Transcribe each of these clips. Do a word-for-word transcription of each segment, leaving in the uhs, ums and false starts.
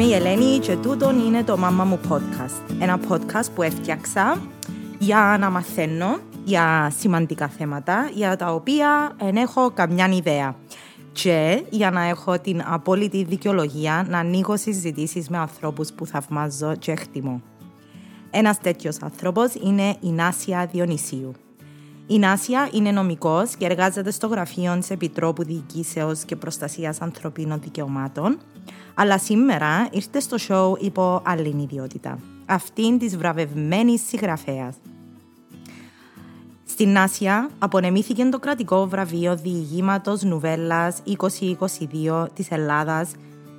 Είμαι η Ελένη και τούτον είναι το Μάμμα μου podcast. Ένα podcast που έφτιαξα για να μαθαίνω για σημαντικά θέματα για τα οποία δεν έχω καμιά ιδέα. Και για να έχω την απόλυτη δικαιολογία να ανοίγω συζητήσεις με ανθρώπους που θαυμάζω και εκτιμώ. Ένας τέτοιος άνθρωπος είναι η Νάσια Διονυσίου. Η Νάσια είναι νομικός και εργάζεται στο γραφείο της Επιτρόπου Διοικήσεως και Προστασίας Ανθρωπίνων Δικαιωμάτων, αλλά σήμερα ήρθε στο σοου υπό άλλη ιδιότητα, αυτήν της βραβευμένης συγγραφέας. Στην Νάσια απονεμήθηκε το Κρατικό Βραβείο Διηγήματος Νουβέλας είκοσι είκοσι δύο της Ελλάδας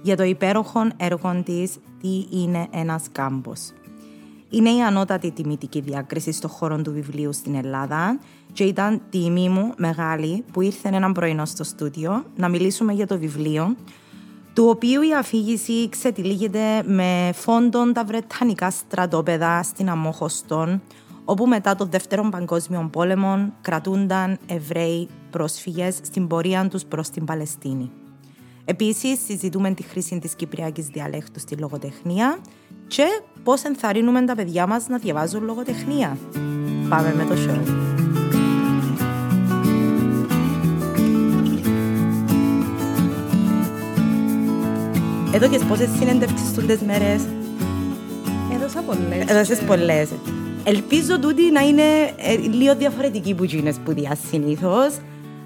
για το υπέροχο έργο της «Τι είναι ένας κάμπος». Είναι η ανώτατη τιμητική διάκριση στον χώρο του βιβλίου στην Ελλάδα και ήταν τιμή μου μεγάλη που ήρθε έναν πρωινό στο στούντιο να μιλήσουμε για το βιβλίο, του οποίου η αφήγηση ξετυλίγεται με φόντον τα βρετανικά στρατόπεδα στην Αμμόχωστον, όπου μετά το Δεύτερο Παγκόσμιο Πόλεμο κρατούνταν Εβραίοι πρόσφυγες στην πορεία τους προς την Παλαιστίνη. Επίσης, συζητούμε τη χρήση της κυπριακής διαλέκτου στη λογοτεχνία και πώς ενθαρρύνουμε τα παιδιά μας να διαβάζουν λογοτεχνία. Πάμε με το show. Εδώ και πόσες συνέντευξεις τούντες μέρες. Έδωσα πολλές. Έδωσες πολλές. Ελπίζω τούτη να είναι ε, λίγο διαφορετική που γίνες που διασυνήθως.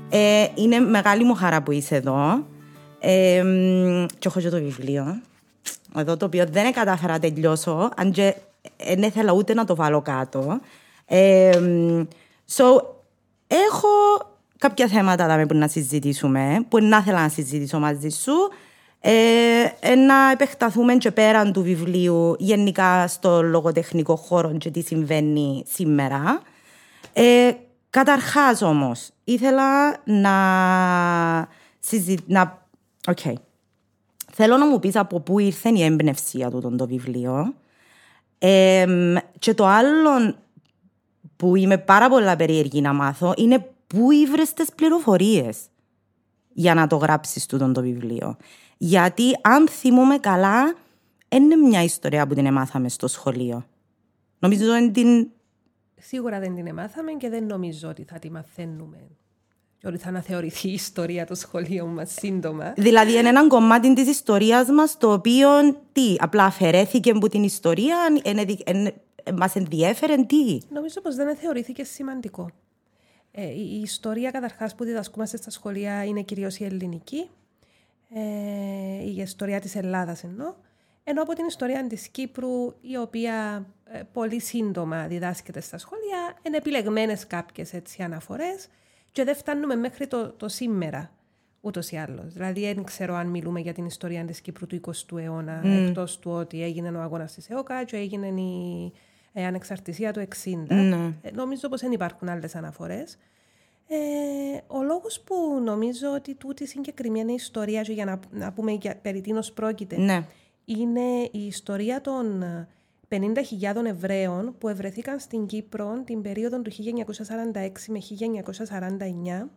Ε, είναι μεγάλη μου χαρά που είσαι εδώ. Ε, και έχω και το βιβλίο. Εδώ το οποίο δεν κατάφερα να τελειώσω, αν και δεν ήθελα ούτε να το βάλω κάτω. Ε, so, έχω κάποια θέματα που να συζητήσουμε, που να ήθελα να συζητήσω μαζί σου. Ε, να επεκταθούμε και πέραν του βιβλίου γενικά στο λογοτεχνικό χώρο και τι συμβαίνει σήμερα. Ε, καταρχάς όμως, ήθελα να συζητήσω... Να... Okay. Θέλω να μου πεις από πού ήρθε η έμπνευση για τούτο το βιβλίο. Ε, και το άλλο που είμαι πάρα πολλά περίεργη να μάθω είναι πού ήβρες τις πληροφορίες για να το γράψεις τούτο το βιβλίο. Γιατί αν θυμούμε καλά, είναι μια ιστορία που την εμάθαμε στο σχολείο. Νομίζω ότι την... Σίγουρα δεν την εμάθαμε και δεν νομίζω ότι θα τη μαθαίνουμε. Ότι θα αναθεωρηθεί η ιστορία του σχολείου μας σύντομα. Δηλαδή, είναι ένα κομμάτι της ιστορίας μας, το οποίο τι, απλά αφαιρέθηκε από την ιστορία, μας ενδιέφερε, τι. Νομίζω πως δεν θεωρήθηκε σημαντικό. Ε, η ιστορία, καταρχάς, που διδασκούμαστε στα σχολεία είναι κυρίως η ελληνική, ε, η ιστορία της Ελλάδας εννοώ, ενώ από την ιστορία της Κύπρου, η οποία ε, πολύ σύντομα διδάσκεται στα σχολεία, είναι επιλεγμένες κάποιες έτσι, αναφορές. Και δεν φτάνουμε μέχρι το, το σήμερα, ούτως ή άλλως. Δηλαδή, δεν ξέρω αν μιλούμε για την ιστορία της Κύπρου του εικοστού αιώνα, mm. εκτός του ότι έγινε ο αγώνας της ΕΟΚΑ και έγινε η ε, ανεξαρτησία του εξήντα. Mm. Ε, νομίζω πως δεν υπάρχουν άλλες αναφορές. Ε, ο λόγος που νομίζω ότι τούτη συγκεκριμένη ιστορία, και για να, να πούμε για, περί τίνος πρόκειται, mm. είναι η ιστορία των πενήντα χιλιάδων Εβραίων που ευρεθήκαν στην Κύπρο την περίοδο του χίλια εννιακόσια σαράντα έξι με χίλια εννιακόσια σαράντα εννιά,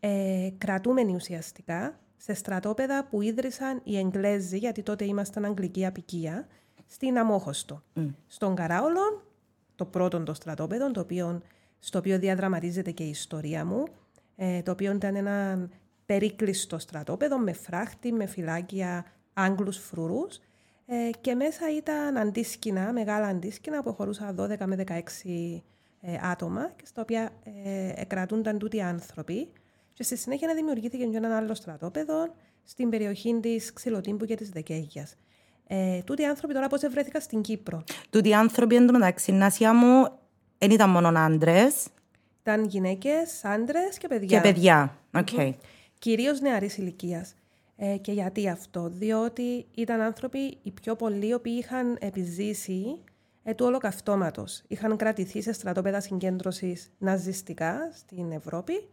ε, κρατούμενοι ουσιαστικά σε στρατόπεδα που ίδρυσαν οι Εγγλέζοι, γιατί τότε ήμασταν Αγγλική Απικία, στην Αμμόχωστο. Mm. Στον Καράολον, το πρώτο των στρατόπεδων, το οποίο, στο οποίο διαδραματίζεται και η ιστορία μου, ε, το οποίο ήταν ένα περίκλειστο στρατόπεδο με φράχτη, με φυλάκια Άγγλους φρουρούς, και μέσα ήταν αντίσκηνα, μεγάλα αντίσκηνα που χωρούσαν δώδεκα με δεκαέξι ε, άτομα και στα οποία ε, κρατούνταν τούτοι άνθρωποι. Και στη συνέχεια δημιουργήθηκε και ένα άλλο στρατόπεδο στην περιοχή της Ξυλοτύμπου και της Δεκαίγιας. Ε, τούτοι άνθρωποι τώρα πώς ευρέθηκαν στην Κύπρο. Τούτοι άνθρωποι εντωμεταξύ, Νάσια μου, δεν ήταν μόνο άντρες. Ήταν γυναίκες, άντρες και παιδιά. Και παιδιά, οκ. Okay. Κυρίως νεαρής ηλικίας. Ε, και γιατί αυτό, διότι ήταν άνθρωποι οι πιο πολλοί οι οποίοι είχαν επιζήσει ε, του ολοκαυτώματος. Είχαν κρατηθεί σε στρατόπεδα συγκέντρωσης ναζιστικά στην Ευρώπη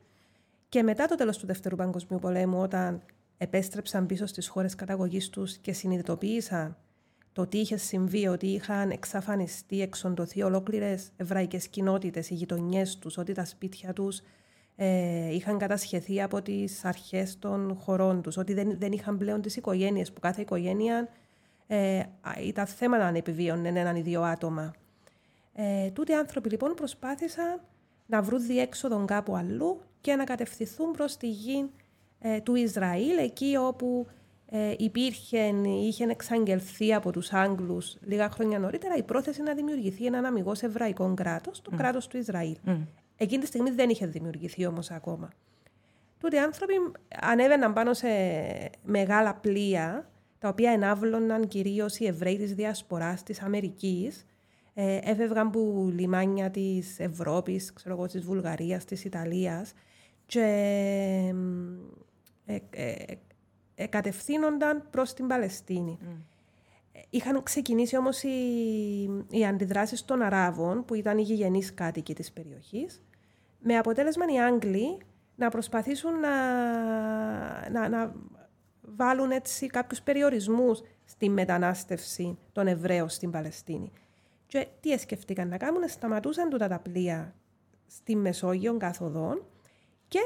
και μετά το τέλος του Δεύτερου Παγκοσμίου Πολέμου, όταν επέστρεψαν πίσω στις χώρες καταγωγής τους και συνειδητοποίησαν το τι είχε συμβεί, ότι είχαν εξαφανιστεί, εξοντωθεί ολόκληρες εβραϊκές κοινότητες, οι γειτονιές τους, ότι τα σπίτια τους Ε, είχαν κατασχεθεί από τις αρχές των χωρών τους, ότι δεν, δεν είχαν πλέον τις οικογένειες, που κάθε οικογένεια ε, τα θέματα αν επιβίωναν έναν ή δύο άτομα. Ε, τούτοι οι άνθρωποι λοιπόν προσπάθησαν να βρουν διέξοδον κάπου αλλού και να κατευθυνθούν προς τη γη ε, του Ισραήλ, εκεί όπου ε, υπήρχε, είχε εξαγγελθεί από τους Άγγλους λίγα χρόνια νωρίτερα η πρόθεση να δημιουργηθεί έναν αμιγώς εβραϊκό κράτος, το mm. κράτος του Ισραήλ. Mm. Εκείνη τη στιγμή δεν είχε δημιουργηθεί όμως ακόμα. Τούτοι οι άνθρωποι ανέβαιναν πάνω σε μεγάλα πλοία, τα οποία ενάβλωναν κυρίως οι Εβραίοι της Διασποράς της Αμερικής. Ε, έφευγαν από λιμάνια της Ευρώπης, ξέρω εγώ, της Βουλγαρίας, της Ιταλίας και ε, ε, ε, ε, κατευθύνονταν προς την Παλαιστίνη. Mm. Είχαν ξεκινήσει όμως οι, οι αντιδράσεις των Αράβων, που ήταν οι γηγενείς κάτοικοι της περιοχής, με αποτέλεσμα οι Άγγλοι να προσπαθήσουν να, να, να βάλουν έτσι κάποιους περιορισμούς στη μετανάστευση των Εβραίων στην Παλαιστίνη. Και τι σκεφτήκαν να κάνουν, σταματούσαν τούτα τα πλοία στη Μεσόγειο καθοδόν και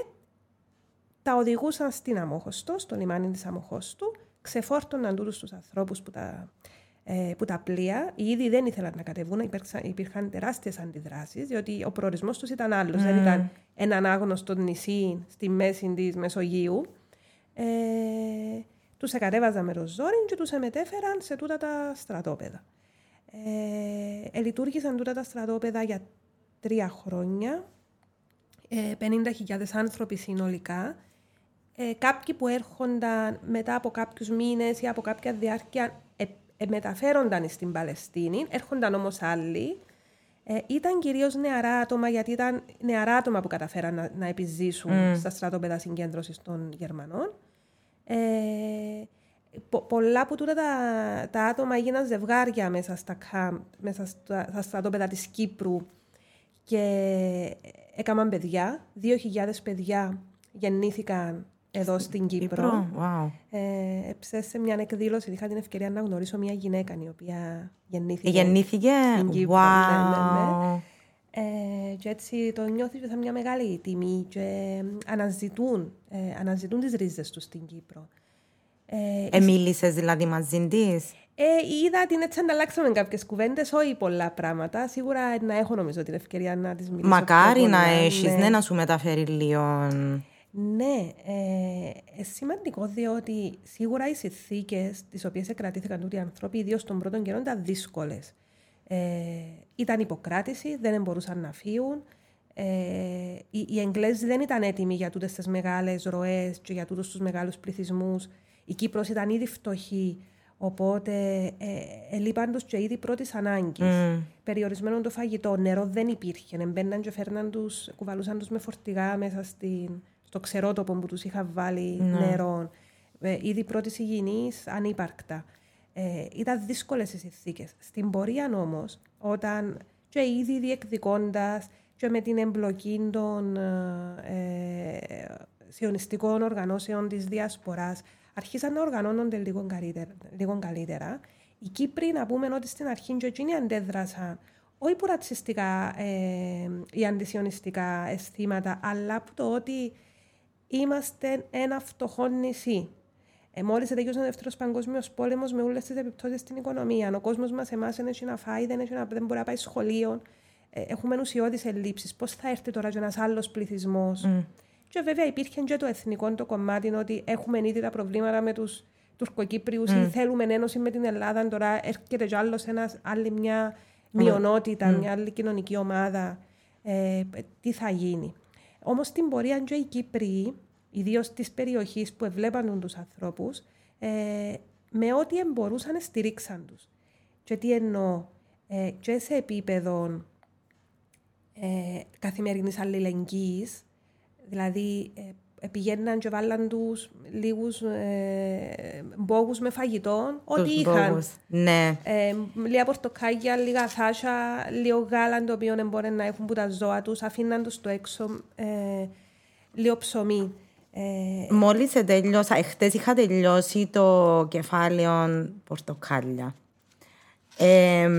τα οδηγούσαν στην Αμμόχωστο, στο λιμάνι της Αμμόχωστου, ξεφόρτωναν τούτους τους ανθρώπους που τα, ε, που τα πλοία, οι ίδιοι δεν ήθελαν να κατεβούν, υπήρξαν, υπήρχαν τεράστιες αντιδράσεις, διότι ο προορισμός τους ήταν άλλος, mm. δεν ήταν έναν άγνωστο νησί στη μέση της Μεσογείου. Ε, τους εκατέβαζαν με ροζόριν και τους εμετέφεραν σε τούτα τα στρατόπεδα. Ε, ελειτουργήσαν τούτα τα στρατόπεδα για τρία χρόνια, ε, πενήντα χιλιάδες άνθρωποι συνολικά, ε, κάποιοι που έρχονταν μετά από κάποιους μήνες ή από κάποια διάρκεια ε, ε, μεταφέρονταν στην Παλαιστίνη, έρχονταν όμως άλλοι, ε, ήταν κυρίως νεαρά άτομα, γιατί ήταν νεαρά άτομα που καταφέραν να, να επιζήσουν mm. στα στρατόπεδα συγκέντρωσης των Γερμανών. ε, Πο- πολλά από τούτα τα, τα άτομα έγιναν ζευγάρια μέσα στα, καμπ, μέσα στα, στα στρατόπεδα της Κύπρου και έκαναν παιδιά. Δύο χιλιάδες παιδιά γεννήθηκαν εδώ στην Κύπρο. Wow. Ε, Έψες σε μια εκδήλωση, είχα την ευκαιρία να γνωρίσω μια γυναίκα η οποία γεννήθηκε, γεννήθηκε. στην Κύπρο. Wow. Ναι, ναι, ναι. Ε, και έτσι το νιώθεις σαν μια μεγάλη τιμή και αναζητούν, ε, αναζητούν τις ρίζες τους στην Κύπρο. Ε, ε, μίλησες δηλαδή μαζί της? Ε, είδα την έτσι ανταλλάξαμε κάποιες κουβέντες, όχι πολλά πράγματα. Σίγουρα να έχω νομίζω την ευκαιρία να της μιλήσω. Μακάρι να έχεις, ναι, να σου μεταφέρει λίγο. Ναι, ε, σημαντικό, διότι σίγουρα οι συνθήκες τις οποίες εκρατήθηκαν τούτοι οι άνθρωποι, ιδίως των πρώτων καιρών, ήταν δύσκολες. Ε, ήταν υποκράτηση, δεν μπορούσαν να φύγουν. Ε, οι, οι Εγγλέζοι δεν ήταν έτοιμοι για τούτες τις μεγάλες ροές και για τούτους τους μεγάλους πληθυσμούς. Η Κύπρος ήταν ήδη φτωχή, οπότε ε, ελείπαν τους και ήδη πρώτης ανάγκης. Mm. Περιορισμένο το φαγητό, νερό δεν υπήρχε. Εμπαίναν και φέρναν τους, κουβαλούσαν τους με φορτηγά μέσα στην, στο ξερότοπο που τους είχαν βάλει mm. νερό. Ε, ήδη πρώτης υγιεινής, ανύπαρκτα. Ε, ήταν δύσκολες οι συνθήκες. Στην πορεία όμως, όταν και ήδη διεκδικώντας και με την εμπλοκή των ε, σιωνιστικών οργανώσεων της Διασποράς, αρχίσαν να οργανώνονται λίγο καλύτερα, λίγο καλύτερα. Οι Κύπροι, να πούμε ότι στην αρχή και εκείνοι αντέδρασαν όχι που ρατσιστικά ή ε, αντισιωνιστικά αισθήματα, αλλά από το ότι είμαστε ένα φτωχό νησί. Ε, μόλις τελειώσε ο Δεύτερος Παγκόσμιος Πόλεμος με όλες τις επιπτώσεις στην οικονομία. Ο κόσμος μας εμάς δεν έχει να φάει, δεν, έχει να, δεν μπορεί να πάει σχολείο. Ε, έχουμε ουσιώδεις ελλείψεις. Πώς θα έρθει τώρα και ένας άλλος πληθυσμός? Mm. Και βέβαια υπήρχε και το εθνικό το κομμάτι, ότι έχουμε ήδη τα προβλήματα με τους Τουρκοκύπριους mm. ή θέλουμε ένωση με την Ελλάδα. Τώρα έρχεται κι άλλος ένας, άλλη μια μειονότητα, mm. μια άλλη κοινωνική ομάδα. Ε, τι θα γίνει? Όμως την πορεία και οι Κύπριοι, ιδίως της περιοχής που εβλέπαν τους ανθρώπους, ε, με ό,τι εμπορούσαν στηρίξαν τους. Και τι εννοώ, ε, και σε επίπεδο ε, καθημερινής αλληλεγγύης. Δηλαδή, ε, πηγαίναν και βάλαν τους λίγους ε, μπόγους με φαγητό, ό,τι είχαν. Ναι. Ε, λίγα πορτοκάλια, λίγα θάσια, λίγο γάλα, το οποίο μπορεί να έχουν που τα ζώα τους, αφήναν τους το έξω, ε, λίγο ψωμί. Ε, Μόλις τελειώσα, εχθές είχα τελειώσει το κεφάλαιο πορτοκάλια. Ε,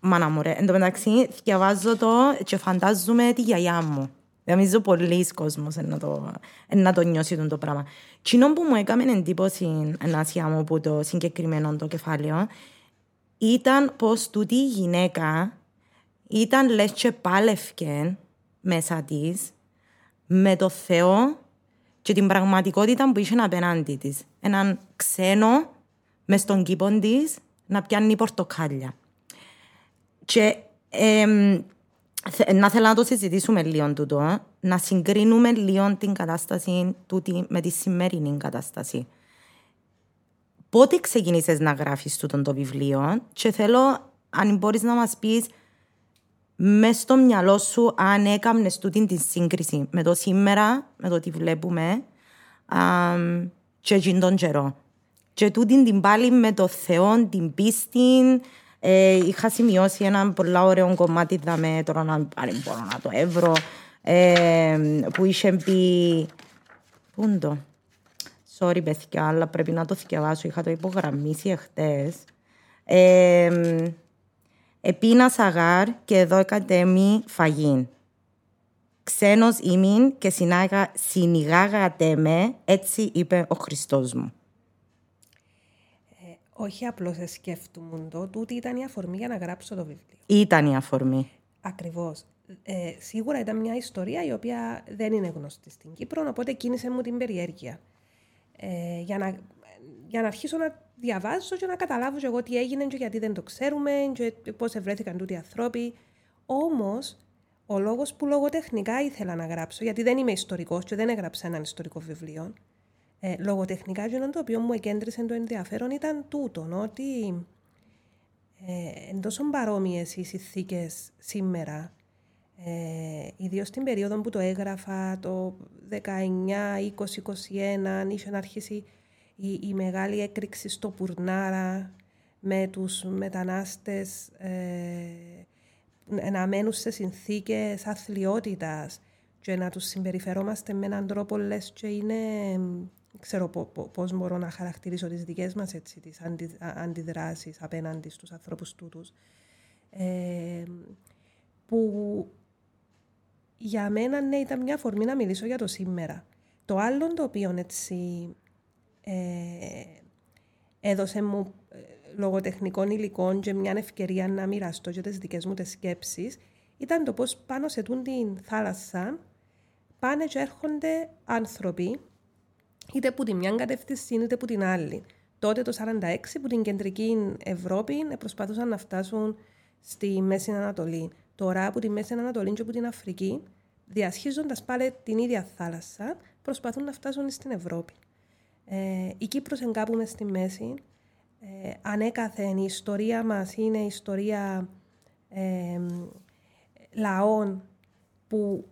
μάνα μου ρε, εν τω μεταξύ, διαβάζω το και φαντάζομαι τη γιαγιά μου. Νομίζω πολλοί κόσμος να το, να το νιώσουν το πράγμα. Κοινό που μου έκανε εντύπωση, Νάσια μου, που το συγκεκριμένο το κεφάλαιο, ήταν πως τούτη η γυναίκα ήταν λες και πάλευκε μέσα της με το Θεό και την πραγματικότητα που είχε απέναντι της. Έναν ξένο μες στον κήπο της να πιάνει πορτοκάλια. Και ε, να θέλω να το συζητήσουμε λίγο τούτο, να συγκρίνουμε λίγο την κατάσταση τούτη με τη σημερινή κατάσταση. Πότε ξεκίνησες να γράφεις τούτο το βιβλίο και θέλω αν μπορείς να μας πεις μες στο μυαλό σου αν έκαμνες τούτη τη σύγκριση με το σήμερα, με το τι βλέπουμε α, και τον καιρό. Και τούτη την πάλι με το Θεό, την πίστη. Ε, είχα σημειώσει ένα πολύ ωραίο κομμάτι δαμε, τώρα να, αν μπορώ να το έβρω, ε, που είχε πει πού το sorry παιδιά, αλλά πρέπει να το θυκευάσω, είχα το υπογραμμίσει εχθές. ε, Επίνα σαγάρ και δώκατε μη φαγήν, ξένος ημίν και συνηγάγατε με, έτσι είπε ο Χριστός μου. Όχι απλώς σε σκέφτουμουν το, τούτη ήταν η αφορμή για να γράψω το βιβλίο. Ήταν η αφορμή. Ακριβώς. Ε, σίγουρα ήταν μια ιστορία η οποία δεν είναι γνωστή στην Κύπρο, οπότε κίνησε μου την περιέργεια. Ε, για, να, για να αρχίσω να διαβάζω και να καταλάβω και εγώ τι έγινε και γιατί δεν το ξέρουμε και πώς ευρέθηκαν τούτοι οι ανθρώποι. Όμως, ο λόγος που λογοτεχνικά ήθελα να γράψω, γιατί δεν είμαι ιστορικός και δεν έγραψα έναν ιστορικό βιβλίο, Ε, λογοτεχνικά, το οποίο μου εκέντρισε το ενδιαφέρον ήταν τούτο, ότι ε, εν τόσο παρόμοιες οι συνθήκες σήμερα, ε, ιδίως την περίοδο που το έγραφα, το δεκαεννιά, είκοσι, είκοσι ένα, είχε αρχίσει η, η μεγάλη έκρηξη στο Πουρνάρα με τους μετανάστες ε, να μένουν σε συνθήκες αθλιότητας και να τους συμπεριφερόμαστε με έναν τρόπο, λες, και είναι... Ξέρω πώς μπορώ να χαρακτηρίσω τις δικές μας έτσι, τις αντι, αντιδράσεις απέναντι στους ανθρώπους τούτους. Ε, που για μένα, ναι, ήταν μια αφορμή να μιλήσω για το σήμερα. Το άλλο το οποίο έτσι ε, έδωσε μου λογοτεχνικών υλικών και μια ευκαιρία να μοιραστώ και τις δικές μου τις σκέψεις ήταν το πώς πάνω σε τούν την θάλασσα πάνε και έρχονται άνθρωποι είτε που τη μια κατεύθυνση είτε που την άλλη. Τότε το χίλια εννιακόσια σαράντα έξι που την κεντρική Ευρώπη προσπαθούσαν να φτάσουν στη Μέση Ανατολή. Τώρα που τη Μέση Ανατολή και που την Αφρική, διασχίζοντας πάλι την ίδια θάλασσα, προσπαθούν να φτάσουν στην Ευρώπη. Ε, η Κύπρος εγκάπου μες στη μέση. Ε, ανέκαθεν η ιστορία μας είναι ιστορία ε, λαών που...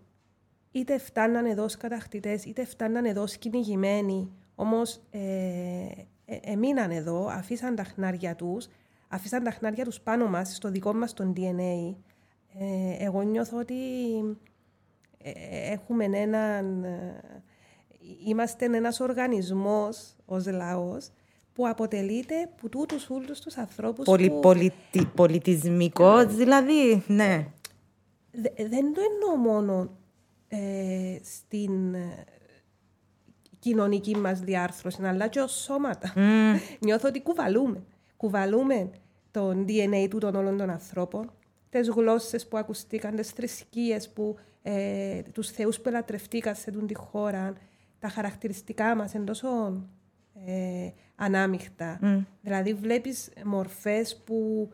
είτε φτάναν εδώ ως κατακτητές, είτε φτάναν εδώ ως κυνηγημένοι. Όμως ε, ε, εμείναν εδώ, αφήσαν τα χνάρια τους, αφήσαν τα χνάρια τους πάνω μας, στο δικό μας τον ντι εν έι. Ε, εγώ νιώθω ότι ε, έχουμε έναν, ε, είμαστε ένας οργανισμός ως λαός, που αποτελείται από τούτους όλους τους ανθρώπους. Πολυ, που... πολιτι, πολιτισμικός δηλαδή, ναι. Δε, δεν το εννοώ μόνο στην κοινωνική μας διάρθρωση, αλλά και ως σώματα. Mm. Νιώθω ότι κουβαλούμε. Κουβαλούμε το ντι εν έι του των όλων των ανθρώπων, τις γλώσσες που ακουστήκαν, τις θρησκείες που ε, τους θεούς που ελατρευτήκαν σε τούτη χώρα, τα χαρακτηριστικά μας εντός ε, ανάμεικτα. Mm. Δηλαδή βλέπεις μορφές που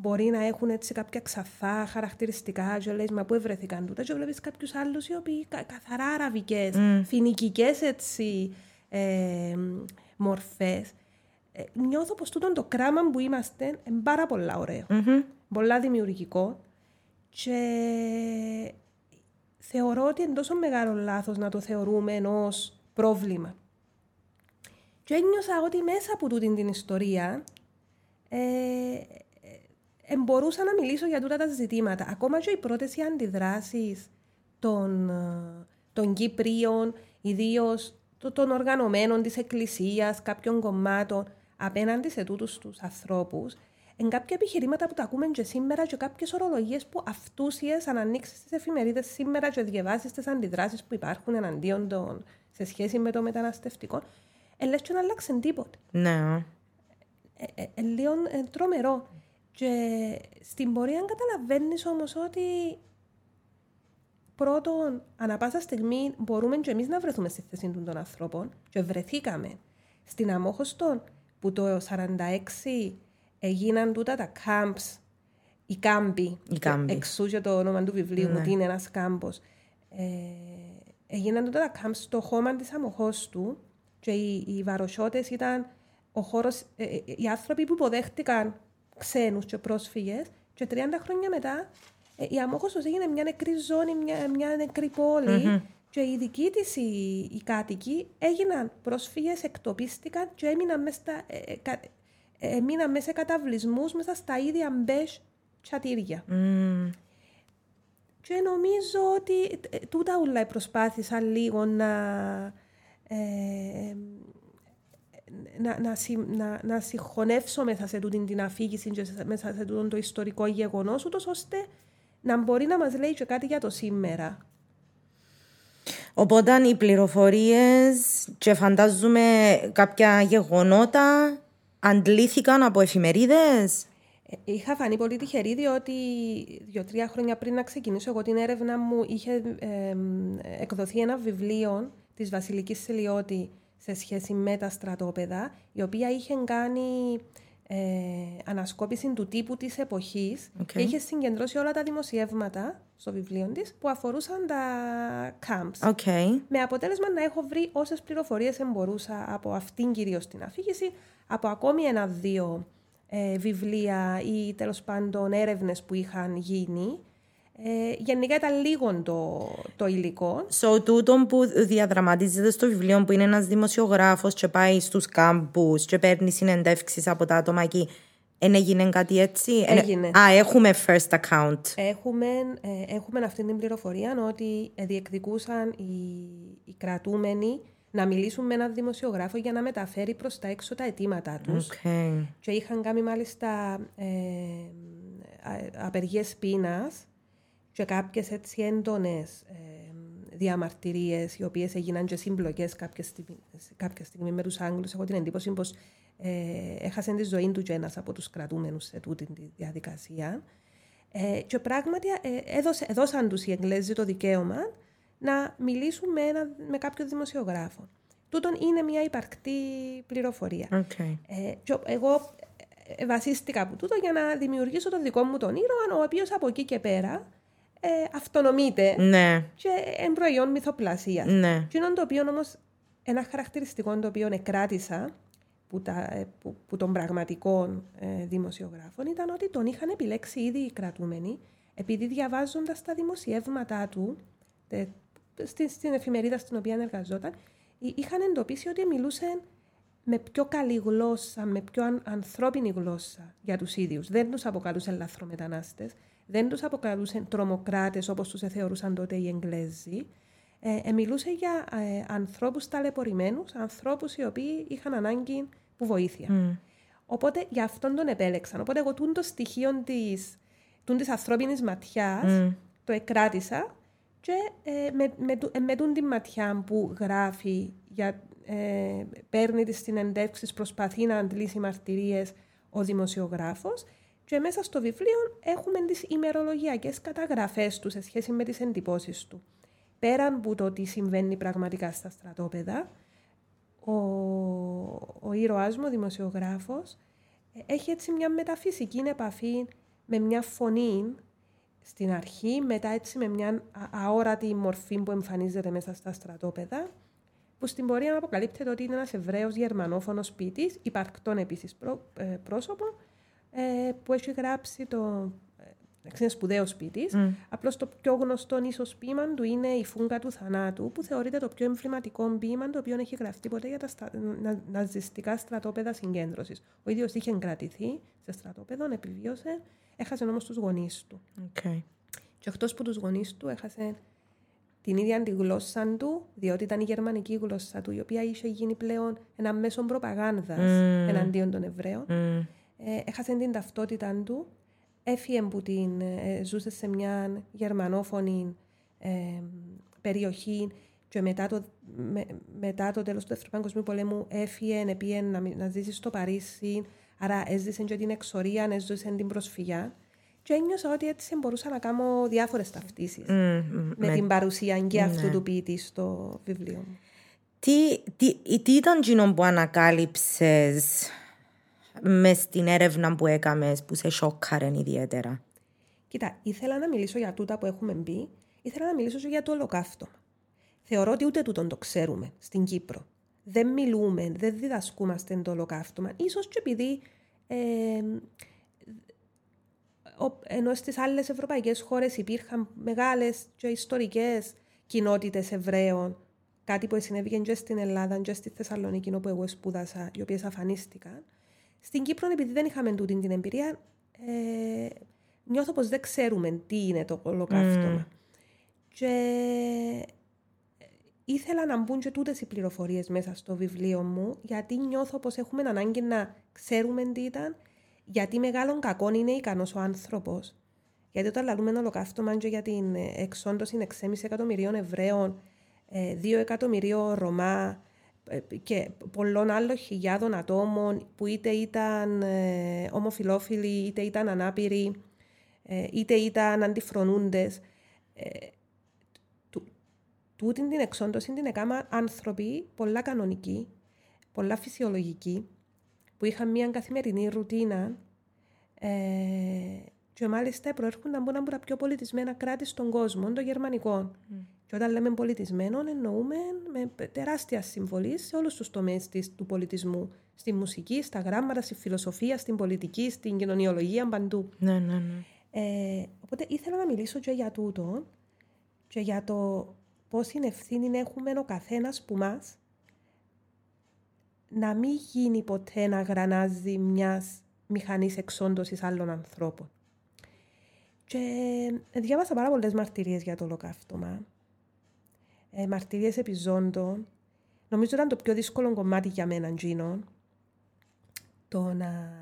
μπορεί να έχουν έτσι κάποια ξαφά χαρακτηριστικά, και λες, μα πού ευρεθήκαν τούτα. Και βλέπεις κάποιους άλλους οι οποίοι κα, καθαρά αραβικές, mm. φοινικικές έτσι ε, μορφές. Ε, νιώθω πως τούτο το κράμα που είμαστε είναι πάρα πολλά ωραίο, mm-hmm. πολλά δημιουργικό. Και θεωρώ ότι είναι τόσο μεγάλο λάθος να το θεωρούμε ενός πρόβλημα. Και ένιωσα ότι μέσα από τούτη την ιστορία... Ε, μπορούσα να μιλήσω για τούτα τα ζητήματα. Ακόμα και οι πρώτες οι αντιδράσεις των, των Κυπρίων, ιδίως των οργανωμένων της Εκκλησίας, κάποιων κομμάτων, απέναντι σε τούτους τους ανθρώπους, εν κάποια επιχειρήματα που τα ακούμε και σήμερα και κάποιες ορολογίες που αυτούσιες αν ανοίξεις τις εφημερίδες σήμερα και διαβάσεις τις αντιδράσεις που υπάρχουν εναντίον των σε σχέση με το μεταναστευτικό, ε, λες και να αλλάξουν τίποτε. Ναι. Ε, ε, λίγο ε, τρομερό. Και στην πορεία καταλαβαίνεις όμως ότι πρώτον, ανά πάσα στιγμή μπορούμε και εμείς να βρεθούμε στη θέση των ανθρώπων και βρεθήκαμε. Στην Αμόχωστον που το σαράντα έξι έγιναν τούτα τα camps, οι κάμποι, εξού και το όνομα του βιβλίου, ναι. Τι είναι ένας κάμπος. Ε, έγιναν τούτα τα camps στο χώμα της Αμοχώστου και οι, οι βαροσιώτες ήταν ο χώρος, ε, οι άνθρωποι που υποδέχτηκαν ξένους και πρόσφυγες και τριάντα χρόνια μετά η Αμόχωστος έγινε μια νεκρή ζώνη, μια, μια νεκρή πόλη mm-hmm. και οι δικοί της, οι, οι κάτοικοι, έγιναν πρόσφυγες, εκτοπίστηκαν και έμειναν μέσα, ε, κα, έμειναν μέσα σε καταβλισμούς, μέσα στα ίδια μπες τσατήρια. Mm. Και νομίζω ότι τούτα ούλα προσπάθησαν λίγο να, ε, να, να, συ, να, να συγχωνεύσω μέσα σε τούτη την αφήγηση και μέσα σε τούτο το ιστορικό γεγονός, ούτως ώστε να μπορεί να μας λέει και κάτι για το σήμερα. Οπότε οι πληροφορίες και φαντάζομαι κάποια γεγονότα αντλήθηκαν από εφημερίδες. Είχα φανεί πολύ τυχερή διότι δύο-τρία χρόνια πριν να ξεκινήσω εγώ την έρευνα μου είχε ε, εκδοθεί ένα βιβλίο της Βασιλικής Σιλιώτη σε σχέση με τα στρατόπεδα, η οποία είχε κάνει Ε, ανασκόπηση του τύπου της εποχής okay. και είχε συγκεντρώσει όλα τα δημοσιεύματα στο βιβλίο της που αφορούσαν τα camps. Okay. Με αποτέλεσμα να έχω βρει όσες πληροφορίες εμπορούσα από αυτήν κυρίως την αφήγηση, από ακόμη ένα-δύο ε, βιβλία ή τέλος πάντων έρευνες που είχαν γίνει. Ε, γενικά ήταν λίγο το, το υλικό. So, τούτον που διαδραματίζεται στο βιβλίο, που είναι ένας δημοσιογράφος και πάει στους κάμπους και παίρνει συνεντεύξεις από τα άτομα εκεί, εν έγινε κάτι έτσι? Έγινε. Α, έχουμε first account. Έχουμε, ε, έχουμε αυτή την πληροφορία ότι διεκδικούσαν οι, οι κρατούμενοι να μιλήσουν με έναν δημοσιογράφο για να μεταφέρει προς τα έξω τα αιτήματά τους. Okay. Και είχαν κάνει μάλιστα ε, απεργίες πείνας και κάποιες έτσι έντονες ε, διαμαρτυρίες, οι οποίες έγιναν και σύμπλοκες κάποια στιγμή, κάποια στιγμή με τους Άγγλους. Έχω την εντύπωση πως ε, έχασε τη ζωή του και ένας από τους κρατούμενους σε τούτη τη διαδικασία. Ε, και πράγματι ε, έδωσε, έδωσαν τους οι Εγγλέζοι το δικαίωμα να μιλήσουν με, ένα, με κάποιον δημοσιογράφο. Τούτον είναι μια υπαρκτή πληροφορία. Okay. Ε, και εγώ ε, βασίστηκα από τούτο για να δημιουργήσω τον δικό μου τον ήρωα, ο οποίος από εκεί και πέρα Ε, αυτονομείται ναι. και εν προϊόν μυθοπλασίας. Ναι. Και είναι το οποίο όμως ένα χαρακτηριστικό το οποίο εκράτησα που, τα, που, που των πραγματικών ε, δημοσιογράφων ήταν ότι τον είχαν επιλέξει ήδη οι κρατούμενοι, επειδή διαβάζοντας τα δημοσιεύματά του ε, στην, στην εφημερίδα στην οποία εργαζόταν, είχαν εντοπίσει ότι μιλούσε με πιο καλή γλώσσα, με πιο αν, ανθρώπινη γλώσσα για τους ίδιους. Δεν τους αποκαλούσε λαθρομετανάστες. Δεν τους αποκαλούσαν τρομοκράτες όπως τους θεωρούσαν τότε οι Εγγλέζοι. Ε, ε, μιλούσε για ε, ανθρώπους ταλαιπωρημένους, ανθρώπους οι οποίοι είχαν ανάγκη που βοήθεια. Mm. Οπότε γι' αυτόν τον επέλεξαν. Οπότε εγώ τούν το στοιχείο της, της ανθρώπινης ματιάς mm. το εκράτησα και ε, με, με, με, με τούν τη ματιά που γράφει, για, ε, παίρνει τις συνεντεύξεις, προσπαθεί να αντλήσει μαρτυρίες ο δημοσιογράφος. Και μέσα στο βιβλίο έχουμε τις ημερολογιακές καταγραφές του σε σχέση με τις εντυπώσεις του. Πέραν από το τι συμβαίνει πραγματικά στα στρατόπεδα, ο, ο ήρωάς μου, ο δημοσιογράφος, έχει έτσι μια μεταφυσική επαφή με μια φωνή στην αρχή, μετά έτσι με μια αόρατη μορφή που εμφανίζεται μέσα στα στρατόπεδα, που στην πορεία αποκαλύπτεται ότι είναι ένας Εβραίος γερμανόφωνος ποιητής, υπαρκτών επίσης πρόσωπο, που έχει γράψει το είναι σπουδαίος ποιητής. Mm. Απλώς το πιο γνωστό ίσως ποίημα του είναι η φούγκα του θανάτου, που θεωρείται το πιο εμβληματικό ποίημα το οποίο έχει γραφτεί ποτέ για τα στα... να... ναζιστικά στρατόπεδα συγκέντρωσης. Ο ίδιος είχε εγκρατηθεί σε στρατόπεδο, επιβίωσε, έχασε όμως τους γονείς του. Okay. Και εκτός που τους γονείς του έχασε την ίδια τη γλώσσα του, διότι ήταν η γερμανική γλώσσα του, η οποία είχε γίνει πλέον ένα μέσο προπαγάνδας mm. εναντίον των Εβραίων. Mm. ε, έχασε την ταυτότητα του, έφυγε που την ε, ζούσε σε μια γερμανόφωνη ε, περιοχή και μετά το, με, μετά το τέλος του Δεύτερου Παγκοσμίου Πολέμου έφυγε, πήγε να, να ζήσει στο Παρίσι, άρα έζησε και την εξορία, έζησε την προσφυγιά. Και ένιωσα ότι έτσι μπορούσα να κάνω διάφορες ταυτίσεις mm, mm, με, με την παρουσία και αυτού ναι. του ποιητή στο βιβλίο μου. Τι, τι, τι ήταν εκείνο που ανακάλυψες μες στην έρευνα που έκαμες, που σε σόκαρεν ιδιαίτερα? Κοίτα, ήθελα να μιλήσω για τούτα που έχουμε μπει, ήθελα να μιλήσω για το ολοκαύτωμα. Θεωρώ ότι ούτε τούτον το ξέρουμε στην Κύπρο. Δεν μιλούμε, δεν διδασκούμαστε το ολοκαύτωμα. Ίσως και επειδή... Ε, ενώ στις άλλες ευρωπαϊκές χώρες υπήρχαν μεγάλες και ιστορικές κοινότητες Εβραίων, κάτι που συνέβηκε και στην Ελλάδα και στη Θεσσαλονίκη, όπου εγώ σπούδασα, οι οποίες αφανίστηκαν. Στην Κύπρο, επειδή δεν είχαμε τούτη την εμπειρία, ε, νιώθω πως δεν ξέρουμε τι είναι το ολοκαύτωμα. Mm. Και ήθελα να μπουν και τούτες οι πληροφορίες μέσα στο βιβλίο μου, γιατί νιώθω πως έχουμε ανάγκη να ξέρουμε τι ήταν. Γιατί μεγάλων κακών είναι ικανός ο άνθρωπος. Γιατί όταν λαλούμε ένα ολοκαύτωμα για την εξόντωση έξι κόμμα πέντε εκατομμυρίων Εβραίων, δύο εκατομμυρίων Ρωμά και πολλών άλλων χιλιάδων ατόμων που είτε ήταν ομοφυλόφιλοι, είτε ήταν ανάπηροι, είτε ήταν αντιφρονούντες, τούτη την εξόντωση την έκαναν άνθρωποι πολλά κανονικοί, πολλά φυσιολογικοί, που είχαν μια καθημερινή ρουτίνα ε, και μάλιστα προέρχονταν από τα πιο πολιτισμένα κράτη στον κόσμο, των γερμανικών. Mm. Και όταν λέμε πολιτισμένων, εννοούμε με τεράστια συμβολή σε όλους τους τομείς του πολιτισμού. Στη μουσική, στα γράμματα, στη φιλοσοφία, στην πολιτική, στην κοινωνιολογία, παντού. Ναι, ναι, ναι. Ε, οπότε ήθελα να μιλήσω και για τούτο και για το πόση ευθύνη έχουμε ο καθένας που μας να μην γίνει ποτέ να γρανάζει μιας μηχανής εξόντωσης άλλων ανθρώπων. Και διάβασα πάρα πολλές μαρτυρίες για το ολοκαύτωμα, ε, μαρτυρίες επιζώντων. Νομίζω ήταν το πιο δύσκολο κομμάτι για μένα εκείνο, το να...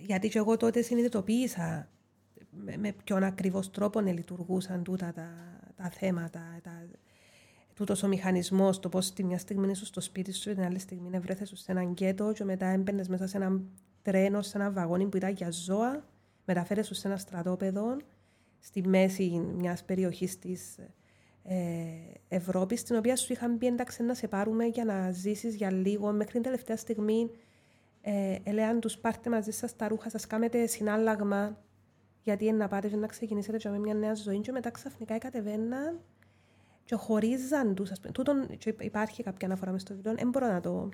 γιατί και εγώ τότε συνειδητοποίησα με, με ποιον ακριβώς τρόπο να λειτουργούσαν τούτα τα, τα θέματα, τα... τούτος ο μηχανισμός, το πώς τη μια στιγμή είσαι στο σπίτι σου, την άλλη στιγμή βρέθες σε έναν γκέτο και μετά έμπαινες μέσα σε έναν τρένο, σε έναν βαγόνι που ήταν για ζώα, μεταφέρεσαι σε ένα στρατόπεδο, στη μέση μιας περιοχής της ε, Ευρώπης, στην οποία σου είχαν πει εντάξει να σε πάρουμε για να ζήσεις για λίγο, μέχρι την τελευταία στιγμή ε, έλεγαν τους πάρτε μαζί σας τα ρούχα, σας κάνετε συνάλλαγμα, γιατί να πάτε και να ξεκινήσετε και με μια νέα ζωή και μετά ξαφνικά κατεβαίναν. Και χωρίζαν τους, ας πούμε, τούτον, υπάρχει κάποια αναφορά μες στο βιβλίο, δεν μπορώ να το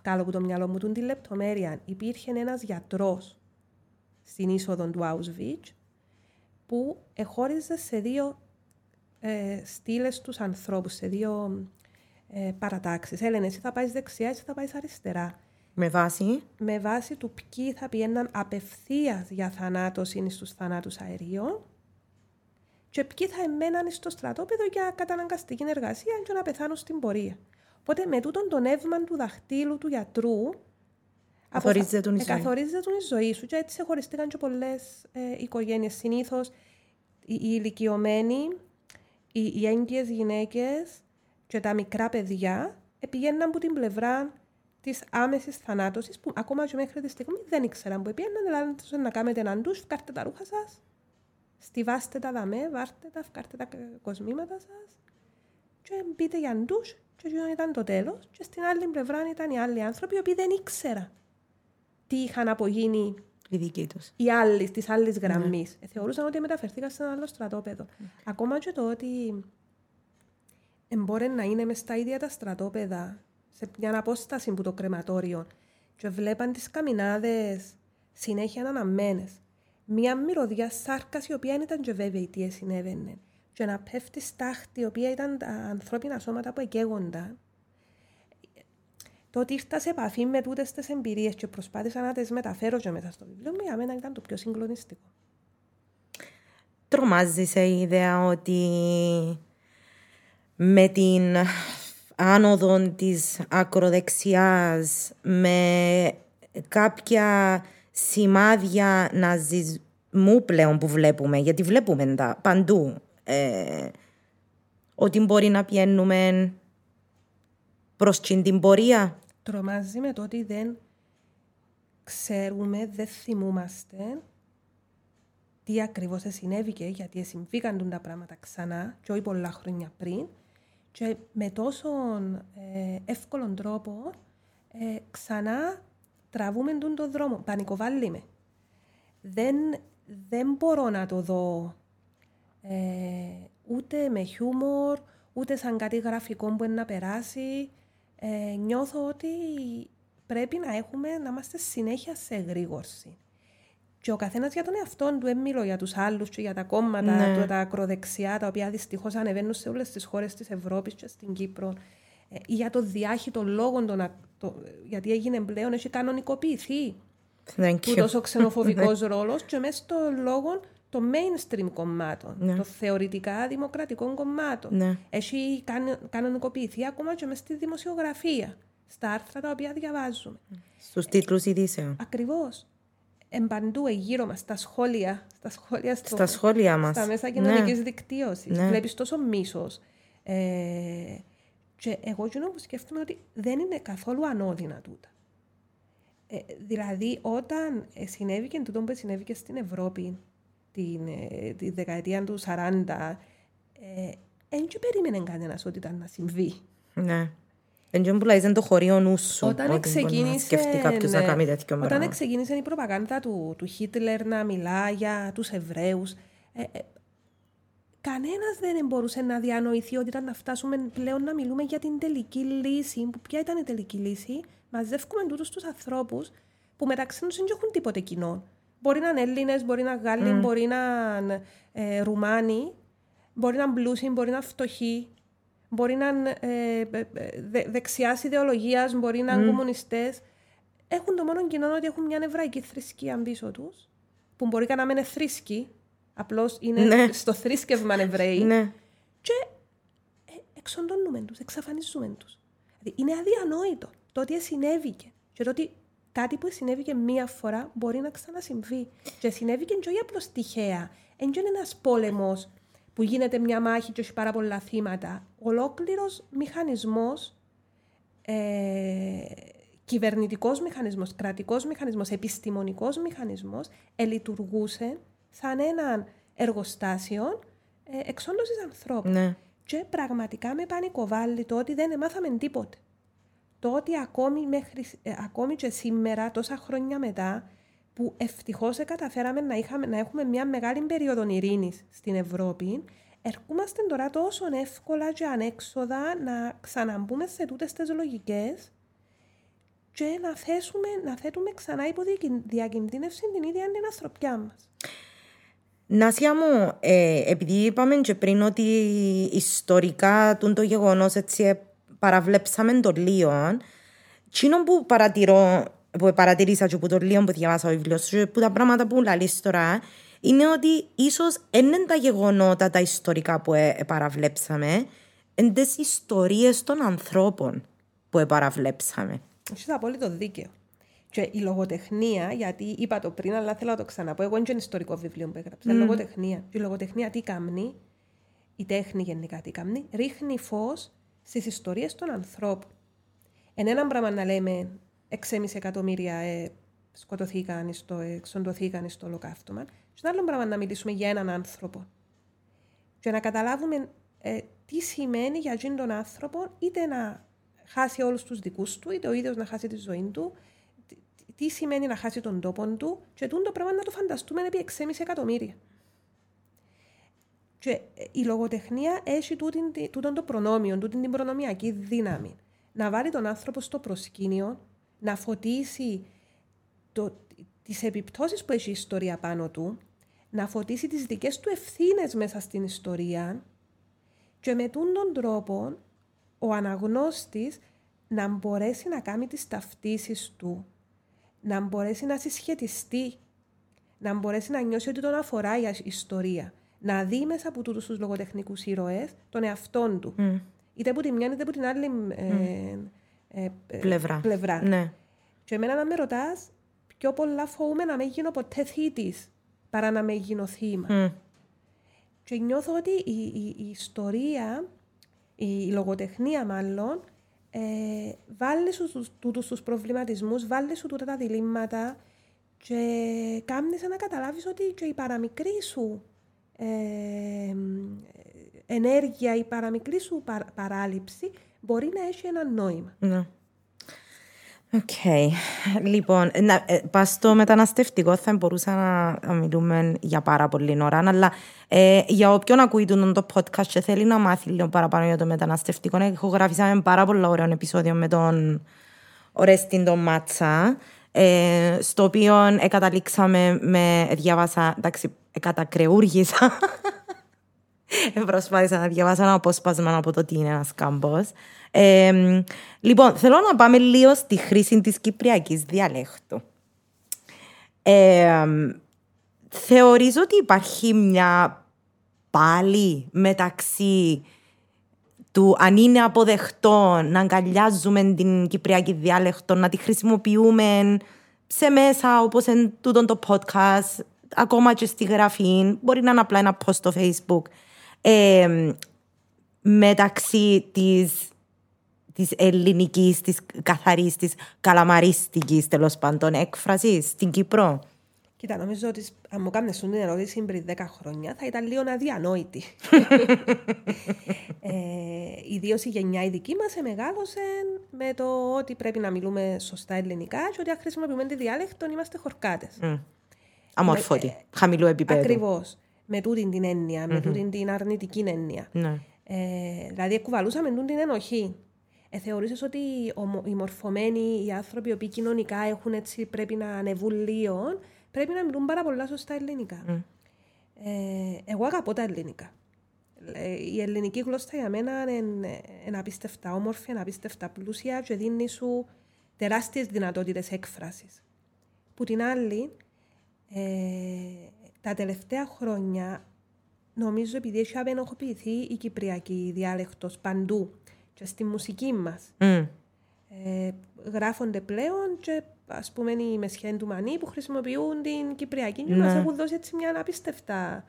βγάλω από το μυαλό μου, τούν τη λεπτομέρεια. Υπήρχε ένας γιατρός στην είσοδο του Auschwitz που εχώριζε σε δύο ε, στήλες τους ανθρώπους, σε δύο ε, παρατάξεις. Έλεγε, εσύ θα πάει δεξιά, εσύ θα πάει αριστερά. Με βάση? Με βάση του ποιοι θα πιέναν απευθείας για θανάτωση στους θανάτους αερίων, και ποιοι θα εμέναν στο στρατόπεδο για καταναγκαστική εργασία και να πεθάνουν στην πορεία. Οπότε με τούτον τον εύμα του δαχτύλου του γιατρού καθορίζεται τον η, η ζωή σου. Και έτσι χωριστήκαν και πολλές ε, οικογένειες. Συνήθως οι, οι ηλικιωμένοι, οι, οι έγκυες γυναίκες και τα μικρά παιδιά πηγαίναν από την πλευρά της άμεσης θανάτωσης που ακόμα και μέχρι τη στιγμή δεν ήξεραν που πήγαιναν. Δηλαδή να κάνετε έναν ντους, βγάλτε τα ρούχα σας, στιβάστε τα δαμέ, βάρτε τα, βγάλτε τα κοσμήματα σας και μπείτε για ντους και εκείνο ήταν το τέλος. Και στην άλλη πλευρά ήταν οι άλλοι άνθρωποι οι οποίοι δεν ήξεραν τι είχαν απογίνει οι δικοί τους, οι άλλοι, της άλλης γραμμής. Ναι. Θεωρούσαν ότι μεταφερθήκαν σε ένα άλλο στρατόπεδο. Okay. Ακόμα και το ότι μπορεί να είναι μες στα ίδια τα στρατόπεδα σε μια απόσταση που το κρεματόριο και βλέπαν τις καμινάδες συνέχεια αναμμένες. Μια μυρωδιά σάρκας η οποία ήταν και βέβαιη τι συνέβαινε. Και να πέφτει στάχτη, η οποία ήταν τα ανθρώπινα σώματα που εκαίγονταν. Το ότι ήρθα σε επαφή με τούτες τις εμπειρίες και προσπάθησα να τις μεταφέρω και μέσα στο βιβλίο μου, για μένα ήταν το πιο συγκλονιστικό. Τρομάζει η ιδέα ότι με την άνοδο της ακροδεξιάς, με κάποια σημάδια ναζισμού πλέον που βλέπουμε, γιατί βλέπουμε τα παντού, ε, ότι μπορεί να πιένουμε προς την πορεία. Τρομάζει με το ότι δεν ξέρουμε, δεν θυμούμαστε τι ακριβώς συνέβηκε, γιατί συμβήκαν τα πράγματα ξανά και όχι πολλά χρόνια πριν, και με τόσο ε, εύκολον τρόπο ε, ξανά τραβούμε τον δρόμο. Πανικοβάλλουμε. Δεν, δεν μπορώ να το δω ε, ούτε με χιούμορ, ούτε σαν κάτι γραφικό που είναι να περάσει. Ε, νιώθω ότι πρέπει να έχουμε, να είμαστε συνέχεια σε εγρήγορση. Και ο καθένας για τον εαυτόν του, δεν μιλώ για τους άλλους και για τα κόμματα, ναι. τα ακροδεξιά, τα οποία δυστυχώς ανεβαίνουν σε όλες τις χώρες της Ευρώπης και στην Κύπρο, ε, ή για το διάχυτο λόγο, το, το, γιατί έγινε πλέον, έχει κανονικοποιηθεί τούτος ο ξενοφοβικός ρόλος και μέσα στο λόγο των mainstream κομμάτων, ναι. των θεωρητικά δημοκρατικών κομμάτων. Ναι. Έχει κανονικοποιηθεί ακόμα και μέσα στη δημοσιογραφία, στα άρθρα τα οποία διαβάζουμε. Στους τίτλους ειδήσεων. Ακριβώς. Εμπαντού εγύρω μας, στα σχόλια, στα σχόλια, στο, στα, σχόλια μας. Στα μέσα κοινωνικής ναι. δικτύωσης. Ναι. Βλέπεις τόσο μίσος. Ε, και εγώ κοινό που σκέφτομαι ότι δεν είναι καθόλου ανώδυνα τούτα. Ε, δηλαδή, όταν συνέβη και τούτο που συνέβη και στην Ευρώπη την, ε, τη δεκαετία του σαράντα, δεν ε, περίμενε κανένας ότι ήταν να συμβεί. Ναι. Δεν το χωρίο νου σου. Όταν ξεκίνησε η προπαγάνδα του, του Χίτλερ να μιλά για τους Εβραίους, ε, ε, κανένας δεν μπορούσε να διανοηθεί ότι ήταν να φτάσουμε πλέον να μιλούμε για την τελική λύση. Που ποια ήταν η τελική λύση? Μαζεύκουμε τούτους τους ανθρώπους που μεταξύ τους δεν έχουν τίποτε κοινό. Μπορεί να είναι Έλληνες, μπορεί να είναι Γάλλοι, mm. μπορεί να είναι ε, Ρουμάνοι, μπορεί να είναι πλούσιοι, μπορεί να είναι φτωχοί. Μπορεί να είναι ε, δε, δεξιάς ιδεολογίας, μπορεί να είναι mm. κομμουνιστές. Έχουν το μόνο κοινό ότι έχουν μια εβραϊκή θρησκεία πίσω τους, που μπορεί να μην είναι θρήσκοι, απλώς είναι ναι. στο θρήσκευμα Εβραίοι. Ναι. Και εξοντώνουμε τους, εξαφανίζουμε τους. Δηλαδή είναι αδιανόητο το ότι συνέβηκε. Και το ότι κάτι που συνέβηκε μία φορά μπορεί να ξανασυμβεί. Και συνέβηκε και όχι απλώς τυχαία. Εν και είναι ένας πόλεμος που γίνεται μια μάχη και όχι πάρα πολλά θύματα. Ολόκληρος μηχανισμός, ε, κυβερνητικός μηχανισμός, κρατικός μηχανισμός, επιστημονικός μηχανισμός, ελειτουργούσε σαν έναν εργοστάσιο ε, εξόντωσης ανθρώπων. Ναι. Και πραγματικά με πανικοβάλλει το ότι δεν μάθαμε τίποτε. Το ότι ακόμη, μέχρι, ε, ακόμη και σήμερα, τόσα χρόνια μετά, που ευτυχώς καταφέραμε να, είχαμε, να έχουμε μια μεγάλη περίοδο ειρήνης στην Ευρώπη, ερχόμαστε τώρα τόσο εύκολα και ανέξοδα να ξαναμπούμε σε τούτες τις λογικές και να, θέσουμε, να θέτουμε ξανά υπό διακινδύνευση την ίδια την ανθρωπιά μας. Νάσια μου, ε, επειδή είπαμε και πριν ότι ιστορικά το γεγονός έτσι παραβλέψαμε το λίγο, τσίνο που παρατηρώ, που παρατηρήσα και που το λίγο που διαβάσα ο βιβλιός και που τα πράγματα που λαλείς τώρα, είναι ότι ίσως είναι τα γεγονότα τα ιστορικά που ε, ε, παραβλέψαμε, είναι τις ιστορίες των ανθρώπων που ε, παραβλέψαμε. Είσαι απόλυτο δίκαιο. Και η λογοτεχνία, γιατί είπα το πριν αλλά θέλω να το ξαναπώ, εγώ είναι και ένα ιστορικό βιβλίο που έγραψα, mm. λογοτεχνία. Η λογοτεχνία τι κάνει, η τέχνη γενικά τι κάνει, ρίχνει φως στις ιστορίες των ανθρώπων. Είναι ένα πράγμα να λέμε έξι κόμμα πέντε εκατομμύρια ε, σκοτωθήκαν, στο, ε, εξοντωθήκαν στο ολοκαύτωμα. Στον άλλο πράγμα να μιλήσουμε για έναν άνθρωπο. Και να καταλάβουμε ε, τι σημαίνει για εκείνον τον άνθρωπο, είτε να χάσει όλους τους δικούς του, είτε ο ίδιος να χάσει τη ζωή του, τι, τι σημαίνει να χάσει τον τόπο του, και τούτο το πράγμα να το φανταστούμε επί έξι κόμμα πέντε εκατομμύρια. Και ε, η λογοτεχνία έχει τούτον, τούτον το προνόμιο, τούτον την προνομιακή δύναμη. Να βάλει τον άνθρωπο στο προσκήνιο, να φωτίσει το, τις επιπτώσεις που έχει η ιστορία πάνω του, να φωτίσει τις δικές του ευθύνες μέσα στην ιστορία, και με τον τρόπο ο αναγνώστης να μπορέσει να κάνει τις ταυτίσεις του, να μπορέσει να συσχετιστεί, να μπορέσει να νιώσει ότι τον αφορά η ιστορία, να δει μέσα από τούτους τους λογοτεχνικούς ήρωες τον εαυτόν του, mm. είτε από τη μια είτε από την άλλη ε, mm. Ε, πλευρά. πλευρά. Ναι. Και εμένα να με ρωτάς, πιο πολλά φοβούμαι να με γίνω ποτέ θήτης παρά να με γίνω θύμα. Mm. Και νιώθω ότι η, η, η ιστορία, η, η λογοτεχνία μάλλον, ε, βάλει σου τούτους τους προβληματισμούς, βάλει σου τούτα τα διλήμματα και κάνεις να καταλάβεις ότι και η παραμικρή σου ε, ενέργεια, η παραμικρή σου πα, παράληψη μπορεί να έχει ένα νόημα. Mm. Οκ. Okay. Λοιπόν, να, πας στο μεταναστευτικό θα μπορούσα να μιλούμε για πάρα πολλή ώρα, αλλά ε, για όποιον ακούει το podcast και θέλει να μάθει λίγο παραπάνω για το μεταναστευτικό, έχω γράφει ένα πάρα πολύ ωραίο επεισόδιο με τον Ορέστη τον Μάτσα, ε, στο οποίο καταλήξαμε με διάβασα, εντάξει, κατακρεούργησα. Προσπάθησα να διαβάσω ένα απόσπασμα από το «Τι είναι ένας κάμπος». Ε, λοιπόν, θέλω να πάμε λίγο στη χρήση της κυπριακής διαλέκτου. Ε, θεωρίζω ότι υπάρχει μια πάλι μεταξύ του αν είναι αποδεκτό να αγκαλιάζουμε την κυπριακή διάλεκτο, να τη χρησιμοποιούμε σε μέσα όπως εν τούτον το podcast, ακόμα και στη γραφή, μπορεί να είναι απλά ένα post στο Facebook, ε, μεταξύ της, της ελληνικής, της καθαρής, της καλαμαρίστικης τέλος πάντων έκφρασης στην Κύπρο. Κοίτα, νομίζω ότι αν μου κάνεις την ερώτηση πριν δέκα χρόνια θα ήταν λίγο αδιανόητη. ε, ιδίως η γενιά η δική μας εμεγάλωσε με το ότι πρέπει να μιλούμε σωστά ελληνικά και ότι αν χρησιμοποιούμε τη διάλεκτο είμαστε χορκάτες. Mm. Αμόρφωτη, ε, χαμηλού επίπεδου. Ακριβώς. Με τούτην την έννοια, mm-hmm. με τούτην την αρνητική έννοια. Ναι. Ε, δηλαδή, εκουβαλούσαμε τούτην την ενοχή. Ε, θεωρήσεις ότι οι μορφωμένοι, οι άνθρωποι οι οποίοι κοινωνικά έχουν έτσι, πρέπει να ανεβούν λίγο, πρέπει να μιλούν πάρα πολλά σωστά ελληνικά. Mm. Ε, εγώ αγαπώ τα ελληνικά. Ε, η ελληνική γλώσσα για μένα είναι απίστευτα όμορφη, είναι απίστευτα πλούσια και δίνει σου τεράστιες δυνατότητες έκφρασης. Που την άλλη, Ε, τα τελευταία χρόνια νομίζω επειδή έχει απενοχοποιηθεί η κυπριακή διάλεκτος παντού και στη μουσική μας mm. ε, γράφονται πλέον και ας πούμε οι μεσχέν του Μανί που χρησιμοποιούν την κυπριακή και mm. μας έχουν δώσει έτσι μια απίστευτα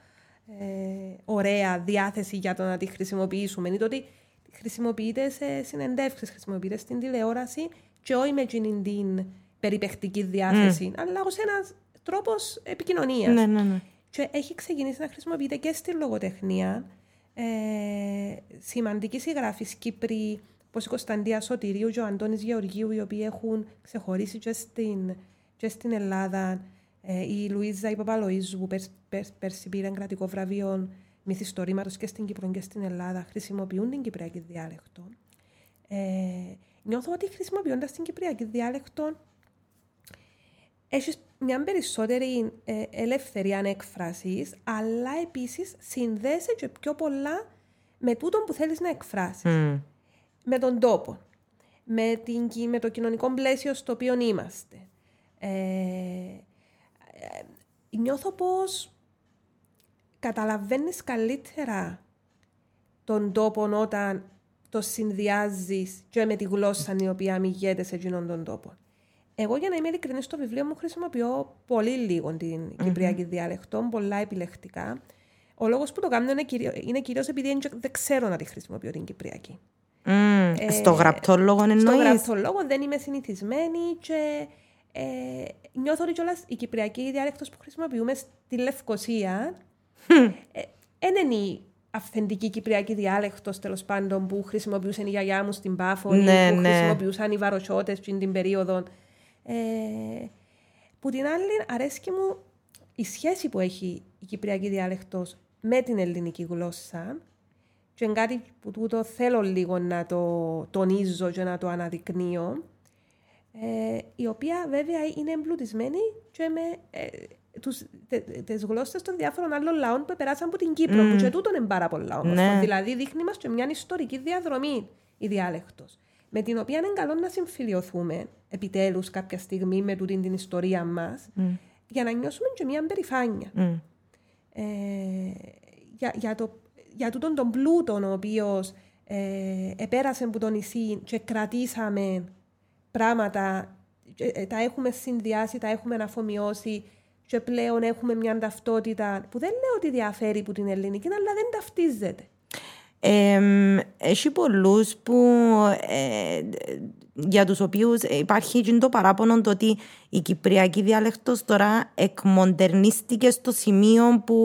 ε, ωραία διάθεση για το να τη χρησιμοποιήσουμε. Είναι το ότι χρησιμοποιείται σε συνεντεύξεις, χρησιμοποιείται στην τηλεόραση και όχι με την περιπαιχτική διάθεση, mm. αλλά ως ένας τρόπος επικοινωνίας. Ναι, ναι, ναι. Και έχει ξεκινήσει να χρησιμοποιείται και στη λογοτεχνία. Ε, σημαντικοί συγγράφεις Κύπροι, όπως η Κωνσταντία Σωτηρίου και ο Αντώνης Γεωργίου, οι οποίοι έχουν ξεχωρίσει και στην, και στην Ελλάδα. Ε, η Λουίζα η Παπαλοίζου, που πέρσι πέρ, πέρ, πήραν κρατικό βραβείο μυθιστορήματος και στην Κύπρο και στην Ελλάδα, χρησιμοποιούν την κυπριακή διάλεκτο. Ε, νιώθω ότι χρησιμοποιώντας την κυπριακή διάλεκτο, έχεις μια περισσότερη ε, ελευθερία έκφρασης, αλλά επίσης συνδέεσαι και πιο πολλά με τούτον που θέλεις να εκφράσεις. Mm. Με τον τόπο, με, την, με το κοινωνικό πλαίσιο στο οποίο είμαστε. Ε, ε, νιώθω πως καταλαβαίνεις καλύτερα τον τόπο όταν το συνδυάζεις και με τη γλώσσα η οποία μηγέται σε εκείνον τον τόπο. Εγώ, για να είμαι ειλικρινή, στο βιβλίο μου χρησιμοποιώ πολύ λίγο την mm-hmm. κυπριακή διάλεκτο, πολλά επιλεκτικά. Ο λόγος που το κάνω είναι, κυρίως, είναι κυρίως επειδή δεν ξέρω να τη χρησιμοποιώ την κυπριακή. Mm, ε, στο γραπτό λόγο εννοείς. Στο γραπτό λόγο δεν είμαι συνηθισμένη και ε, νιώθω ότι κιόλας η κυπριακή διάλεκτος που χρησιμοποιούμε στη Λευκοσία mm. ε, είναι η αυθεντική κυπριακή διάλεκτος τέλος πάντων που χρησιμοποιούσαν η γιαγιά μου στην Πάφο, ναι, που ναι. χρησιμοποιούσαν οι βαροσιώτες την περίοδο. Ε, που την άλλη αρέσκει μου η σχέση που έχει η κυπριακή διάλεκτος με την ελληνική γλώσσα και είναι κάτι που τούτο θέλω λίγο να το τονίζω και να το αναδεικνύω, ε, η οποία βέβαια είναι εμπλουτισμένη και με ε, τους, τε, τις γλώσσες των διάφορων άλλων λαών που περάσαν από την Κύπρο mm. που και τούτον είναι πάρα πολλά όμως, ναι. δηλαδή δείχνει μας και μια ιστορική διαδρομή η διάλεκτος, με την οποία είναι καλό να συμφιλειωθούμε επιτέλους κάποια στιγμή με τούτη την ιστορία μας, mm. για να νιώσουμε και μια περηφάνεια. Mm. Ε, για, για, το, για τούτον τον πλούτον ο οποίος ε, επέρασε από το νησί και κρατήσαμε πράγματα τα έχουμε συνδυάσει, τα έχουμε αναφομοιώσει και πλέον έχουμε μια ταυτότητα που δεν λέω ότι διαφέρει από την ελληνική, αλλά δεν ταυτίζεται. Έχει ε, πολλούς που ε, για τους οποίους υπάρχει και το παράπονο το ότι η κυπριακή διάλεκτος τώρα εκμοντερνίστηκε στο σημείο που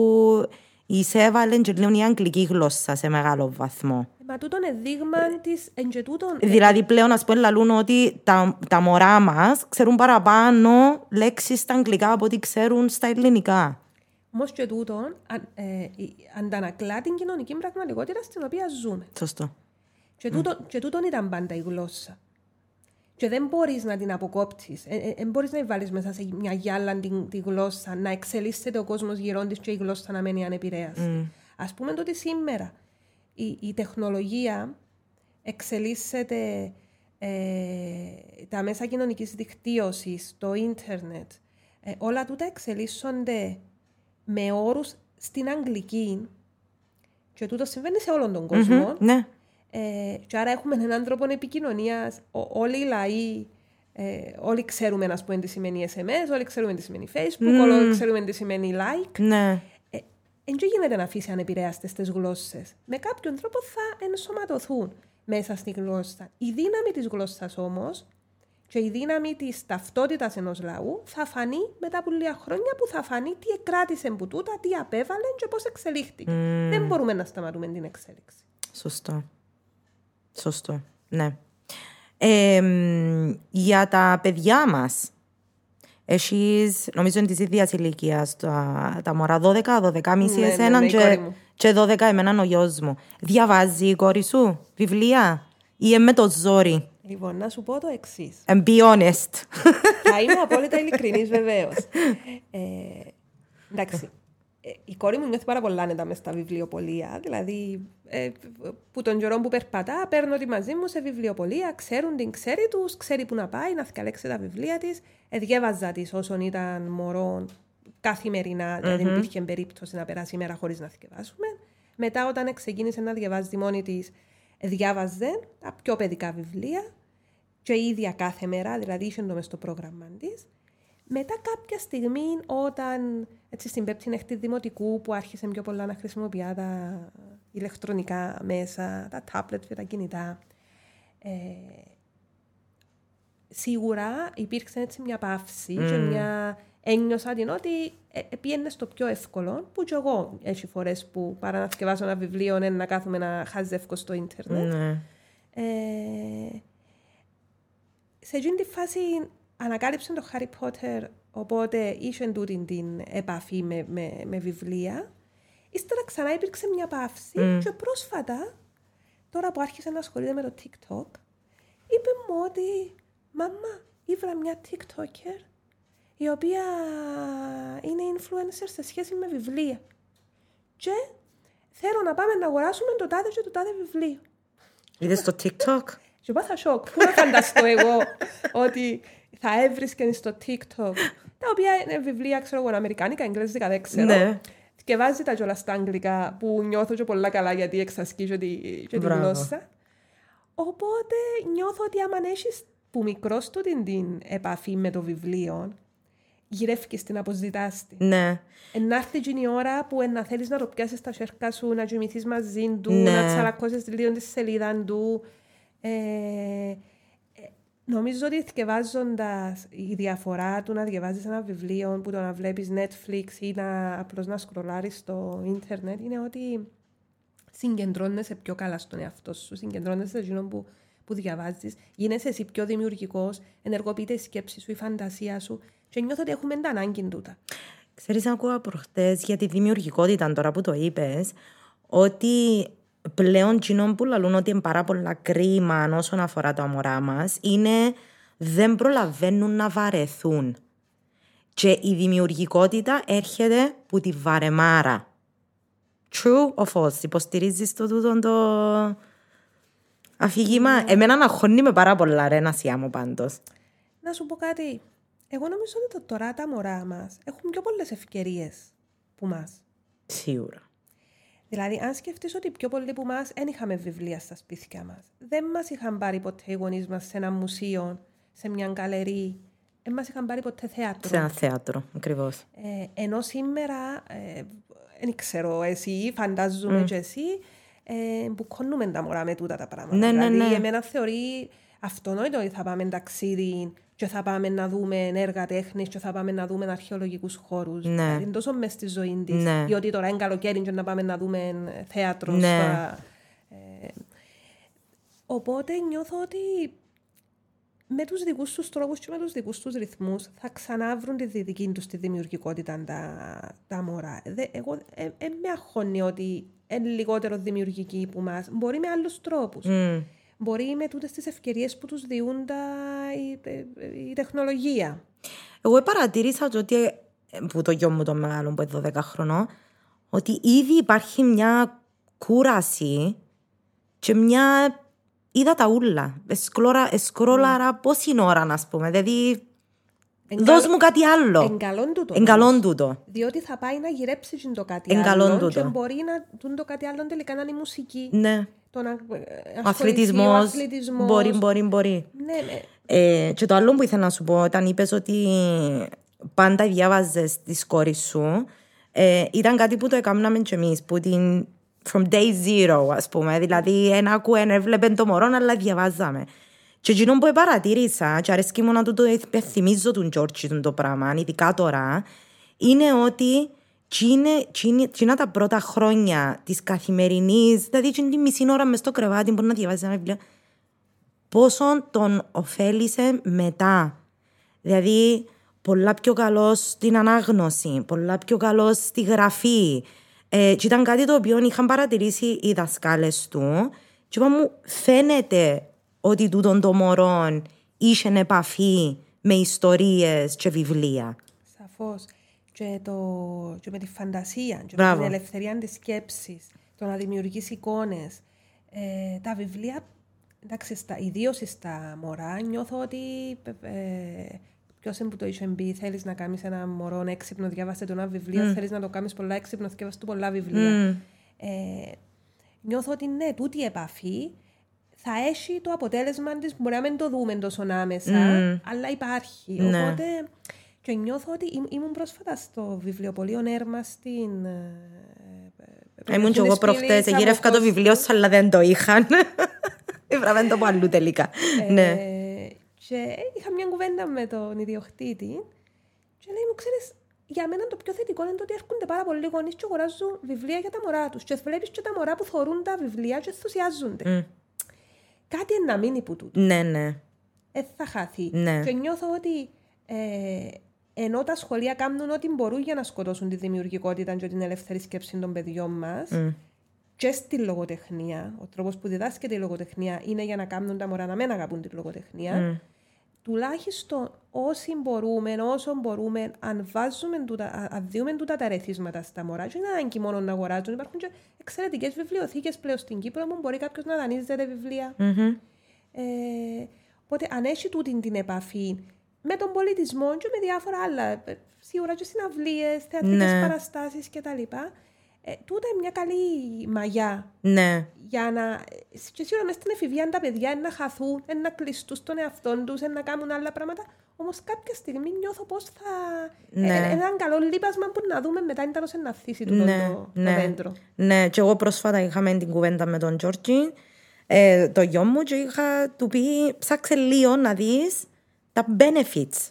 εισέβαλε και πλέον η αγγλική γλώσσα σε μεγάλο βαθμό. Μα τούτον είναι δείγμα της εντζετούτων. Δηλαδή πλέον ας πούμε λαλούν ότι τα, τα μωρά μας ξέρουν παραπάνω λέξεις στα αγγλικά από ό,τι ξέρουν στα ελληνικά. Όμως και τούτον ε, ε, αντανακλά την κοινωνική πραγματικότητα στην οποία ζούμε. Σωστό. Και, τούτο, mm. και τούτον ήταν πάντα η γλώσσα. Και δεν μπορείς να την αποκόπτεις. Δεν ε, ε, ε, μπορείς να βάλεις μέσα σε μια γυάλα την, τη γλώσσα, να εξελίσσεται ο κόσμος γύρω της και η γλώσσα να μένει ανεπηρέαστη. Mm. Ας πούμε τότε σήμερα η, η τεχνολογία εξελίσσεται, ε, τα μέσα κοινωνικής δικτύωσης, το ίντερνετ, ε, όλα τούτα εξελίσσονται με όρους στην αγγλική και τούτο συμβαίνει σε όλον τον κόσμο. Mm-hmm, ναι. Ε, και άρα έχουμε έναν τρόπο επικοινωνίας. Όλοι οι λαοί, ε, όλοι ξέρουμε να πούμε τι σημαίνει ες εμ ες, όλοι ξέρουμε τι σημαίνει Facebook, mm. όλοι ξέρουμε τι σημαίνει like. Ναι. Ε, εν και γίνεται να αφήσει ανεπηρέαστες τις γλώσσες. Με κάποιον τρόπο θα ενσωματωθούν μέσα στη γλώσσα. Η δύναμη της γλώσσας όμως και η δύναμη της ταυτότητας ενός λαού θα φανεί μετά από λίγα χρόνια, που θα φανεί τι εκράτησε που τούτα, τι απέβαλε και πώς εξελίχθηκε. Mm. Δεν μπορούμε να σταματούμε την εξέλιξη. Σωστό. Σωστό, ναι. Ε, για τα παιδιά μας, εσείς, νομίζω είναι της ίδιας ηλικίας, τα, τα μωρά δώδεκα, δώδεκα και μισή ναι, εσέναν ναι, ναι, και, και δώδεκα εμένα ο γιος μου. Διαβάζει η κόρη σου βιβλία ή με το ζόρι? Λοιπόν, να σου πω το εξής. And be honest. Θα είμαι απόλυτα ειλικρινής, βεβαίως. Ε, εντάξει. Η κόρη μου νιώθει πάρα πολλά άνετα μες στα βιβλιοπωλεία. Δηλαδή, ε, που τον καιρό που περπατά, παίρνω τη μαζί μου σε βιβλιοπωλεία. Ξέρουν την ξέρει τους, ξέρει που να πάει, να θυκαλέξει τα βιβλία της. Ε, διέβαζα της όσον ήταν μωρών καθημερινά. Mm-hmm. Δηλαδή, δεν υπήρχε περίπτωση να περάσει η μέρα χωρίς να θυκευάσουμε. Μετά, όταν ξεκίνησε να διαβάζει μόνη της, διάβαζε τα πιο παιδικά βιβλία. Και η ίδια κάθε μέρα, δηλαδή, είχε το μες στο πρόγραμμα της. Μετά κάποια στιγμή, όταν έτσι, στην πέπτη νύχτη δημοτικού, που άρχισε πιο πολλά να χρησιμοποιεί τα ηλεκτρονικά μέσα, τα τάπλετ και τα κινητά, ε, σίγουρα υπήρξε έτσι μια παύση mm. και μια... ένιωσα την ότι ε, πήγαινε στο πιο εύκολο, που κι εγώ έχει φορές που παρά να θυκευάσω ένα βιβλίο, ναι, να κάθομαι να χαζεύω στο ίντερνετ. Mm. Ε, σε εκείνη τη φάση... ανακάλυψε το Χάρι Πότερ, οπότε είχε τούτη την επαφή με, με, με βιβλία. Ύστερα ξανά υπήρξε μια παύση mm. και πρόσφατα, τώρα που άρχισε να ασχολείται με το TikTok, είπε μου ότι «Μαμά, ήβρα μια TikToker η οποία είναι influencer σε σχέση με βιβλία και θέλω να πάμε να αγοράσουμε το τάδε και το τάδε βιβλίο». Είδες το TikTok? Και πάθα σοκ. Πού να φανταστώ εγώ ότι... θα έβρισκαν στο TikTok, τα οποία είναι βιβλία, ξέρω εγώ, αμερικάνικα, εγγλέζικα, δεν ξέρω. Ναι. Και βάζει τα κιόλα στα αγγλικά, που νιώθω και πολλά καλά γιατί εξασκίζω τη, τη γλώσσα. Οπότε νιώθω ότι άμα έχεις που μικρός του την, την επαφή με το βιβλίο, γυρεύκεις την, αποζητάς την. Ναι. Να έρθει η ώρα που να θέλεις να το πιάσεις στα σέρκα σου, να κοιμηθείς μαζί του, ναι. να τσαλακώσεις λίγο τη σελίδα του. Ε, Νομίζω ότι θκευάζοντας η διαφορά του να διαβάζεις ένα βιβλίο που το να βλέπεις Netflix ή να απλώς να σκρολάρεις στο ίντερνετ είναι ότι συγκεντρώνεσαι πιο καλά στον εαυτό σου, συγκεντρώνεσαι σε εκείνο που, που διαβάζεις, γίνεσαι εσύ πιο δημιουργικός, ενεργοποιείται η σκέψη σου, η φαντασία σου και νιώθω ότι έχουμε την ανάγκη τούτα. Ξέρεις, ακούγα προχτές για τη δημιουργικότητα τώρα που το είπες, ότι... πλέον κοινών που λαλούν ότι είναι πάρα πολλά κρίμα όσον αφορά τα μωρά μας είναι δεν προλαβαίνουν να βαρεθούν. Και η δημιουργικότητα έρχεται που τη βαρεμάρα. True or false? Υποστηρίζεις το τούτο το αφήγημα? Mm. Εμένα αναχώνει με πάρα πολλά ρε Νάσια μου πάντως. Να σου πω κάτι. Εγώ νομίζω ότι τώρα τα μωρά μας έχουν πιο πολλές ευκαιρίες που μας. Σίγουρα. Δηλαδή, αν σκεφτείς ότι πιο πολλοί που μας δεν είχαμε βιβλία στα σπίτια μας, δεν μας είχαν πάρει ποτέ οι γονείς μας σε ένα μουσείο, σε μια γκαλερί, δεν μας είχαν πάρει ποτέ θέατρο. Σε ένα θέατρο, ακριβώς. Ε, ενώ σήμερα, ε, δεν ξέρω εσύ, φαντάζομαι mm. και εσύ, ε, που κονούμε τα μωρά με τούτα τα πράγματα. Ναι, δηλαδή, ναι, ναι. Εμένα θεωρεί αυτονόητο ότι θα πάμε ταξίδι και θα πάμε να δούμε έργα τέχνης και θα πάμε να δούμε αρχαιολογικούς χώρους. Ναι. Δηλαδή, είναι τόσο μες στη ζωή της, ναι. διότι τώρα είναι καλοκαίρι και να πάμε να δούμε θέατρο. Ναι. Στα, ε, οπότε νιώθω ότι με τους δικούς τους τρόπους και με τους δικούς τους ρυθμούς θα ξαναβρουν τη δική τους τη δημιουργικότητα τα, τα μωρά. Δε, εγώ ε, ε, με αγχώνει ότι είναι λιγότερο δημιουργικοί που μας. Μπορεί με άλλους τρόπους. Mm. Μπορεί με τούτες τις ευκαιρίες που τους διούν τα, η, η, η τεχνολογία. Εγώ παρατηρήσα ότι, που το γιο μου το μεγάλο που είναι δώδεκα χρονών, ότι ήδη υπάρχει μια κούραση και μια... Είδα τα ούλα, εσκρόλαρα mm. πόση είναι ώρα να πούμε, δηλαδή εγκαλ... δώσ' μου κάτι άλλο. Εγκαλών τούτο. Εγκαλών τούτο. Διότι θα πάει να γυρέψει το κάτι εγκαλών άλλο τούτο. Και μπορεί να τούν το κάτι άλλο τελικά να είναι η μουσική. Ναι. Τον α... αθλητισμός, ο αθλητισμός. Μπορεί, μπορεί, μπορεί. Ναι, ναι. Ε, και το άλλο που ήθελα να σου πω, όταν είπες ότι πάντα διάβαζες τη κόρη σου, ε, ήταν κάτι που το έκαναμε και εμείς, που την... From day zero, ας πούμε. Δηλαδή, ένα ακούω, ένα έβλεπε το μωρό, αλλά διαβάζαμε. Και εκείνο που παρατήρησα, και αρέσκει μου να το θυμίζω τον George το πράγμα, ειδικά τώρα, είναι ότι εκείνα τα πρώτα χρόνια της καθημερινής, δηλαδή εκείνη τη μισή ώρα μες στο κρεβάτι, μπορεί να διαβάζει ένα βιβλίο, πόσο τον ωφέλησε μετά. Δηλαδή, πολλά πιο καλό στην ανάγνωση, πολλά πιο καλό στη γραφή. Ε, και ήταν κάτι το οποίο είχαν παρατηρήσει οι δασκάλες του και είπα μου φαίνεται ότι τούτον το μωρό είχε επαφή με ιστορίες και βιβλία. Σαφώς. Και, το, και με τη φαντασία, και με την ελευθερία της σκέψης, το να δημιουργείς εικόνες. Ε, τα βιβλία, εντάξει, στα, ιδίως στα μωρά, νιώθω ότι... Ε, Ποιος είναι που το είχε μπει, θέλεις να κάνεις ένα μωρό έξυπνο, διάβασε το ένα βιβλίο, mm. θέλεις να το κάνεις πολλά έξυπνο, διάβασε του πολλά βιβλία. Mm. Ε, νιώθω ότι ναι, τούτη επαφή θα έχει το αποτέλεσμα της, μπορεί να μην το δούμε τόσο άμεσα, mm. αλλά υπάρχει. Ναι. Οπότε, και νιώθω ότι ήμ, ήμουν πρόσφατα στο βιβλιοπωλείο Έρμα στην... Ε, ήμουν και εγώ προχτές, γύρευκα το βιβλίο σας, αλλά δεν το είχαν. Βραβέν το παλού τελικά, ναι. Και είχα μια κουβέντα με τον ιδιοκτήτη και λέει μου, ξέρεις, για μένα το πιο θετικό είναι το ότι έρχονται πάρα πολλοί γονείς και αγοράζουν βιβλία για τα μωρά τους και βλέπεις και τα μωρά που θωρούν τα βιβλία και ενθουσιάζονται. Mm. Κάτι είναι να μείνει που τούτο. Ναι, ναι. Ε, θα χαθεί. Ναι. Και νιώθω ότι ε, ενώ τα σχολεία κάνουν ό,τι μπορούν για να σκοτώσουν τη δημιουργικότητα και την ελεύθερη σκέψη των παιδιών μας, mm. και στη λογοτεχνία, ο τρόπος που διδάσκεται η λογοτεχνία είναι για να κάνουν τα μωρά να μην αγαπούν τη λογοτεχνία, mm. τουλάχιστον όσοι μπορούμε, όσο μπορούμε, αν βάζουμε τούτα, αν διούμε τούτα τα ρεθίσματα στα μωρά, και είναι ανάγκη μόνο να αγοράζουν. Υπάρχουν και εξαιρετικές βιβλιοθήκες πλέον στην Κύπρο που μπορεί κάποιος να δανείζεται βιβλία. Mm-hmm. Ε, οπότε αν έχει τούτη την επαφή με τον πολιτισμό και με διάφορα άλλα, σίγουρα και συναυλίες, θεατρικές ναι. παραστάσεις κτλ. Ε, τούτα είναι μια καλή μαγιά. Ναι. Για να. Και σίγουρα μέσα στην εφηβεία τα παιδιά να χαθούν, να κλειστούν στον εαυτό τους, να κάνουν άλλα πράγματα. Όμως κάποια στιγμή νιώθω πως θα. Ναι. Ε, έναν καλό λείπασμα που να δούμε μετά είναι τέλος να θύσει το, ναι. το, το ναι. δέντρο. Ναι, και εγώ πρόσφατα είχαμε την κουβέντα με τον George, ε, το γιο μου, και είχα του πει: ψάξε λίγο να δεις τα benefits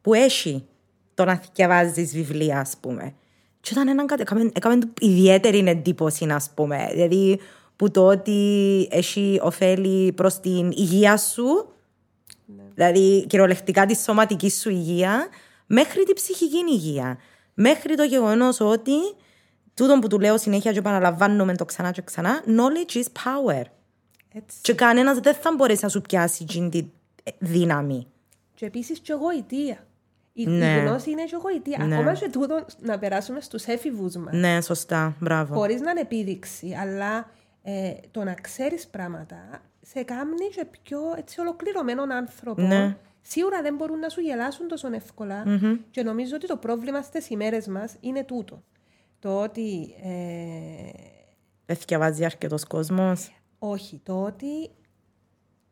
που έχει το να διαβάζεις βιβλία, ας πούμε. Και ήταν έναν κάτι, έκαμε ιδιαίτερη εντύπωση, να πούμε. Δηλαδή, που το ότι έχει ωφέλη προς την υγεία σου, ναι. δηλαδή κυριολεκτικά τη σωματική σου υγεία, μέχρι την ψυχική υγεία. Μέχρι το γεγονός ότι, τούτο που του λέω συνέχεια και επαναλαμβάνομαι το ξανά και ξανά, knowledge is power. Έτσι. Και κανένας δεν θα μπορέσει να σου πιάσει τη δύναμη. Και επίσης και εγώ ητία. Η ναι. γνώση είναι και εγωιτεία. Ναι. Ακόμα και τούτο να περάσουμε στους έφηβους μας. Ναι, σωστά. Μπράβο. Χωρίς να είναι επίδειξη, αλλά ε, το να ξέρεις πράγματα σε κάνει και πιο έτσι, ολοκληρωμένων άνθρωπων. Ναι. Σίγουρα δεν μπορούν να σου γελάσουν τόσο εύκολα. Mm-hmm. Και νομίζω ότι το πρόβλημα στις ημέρες μας είναι τούτο. Το ότι. Δεν θυκευάζει αρκετός κόσμος. Όχι. Το ότι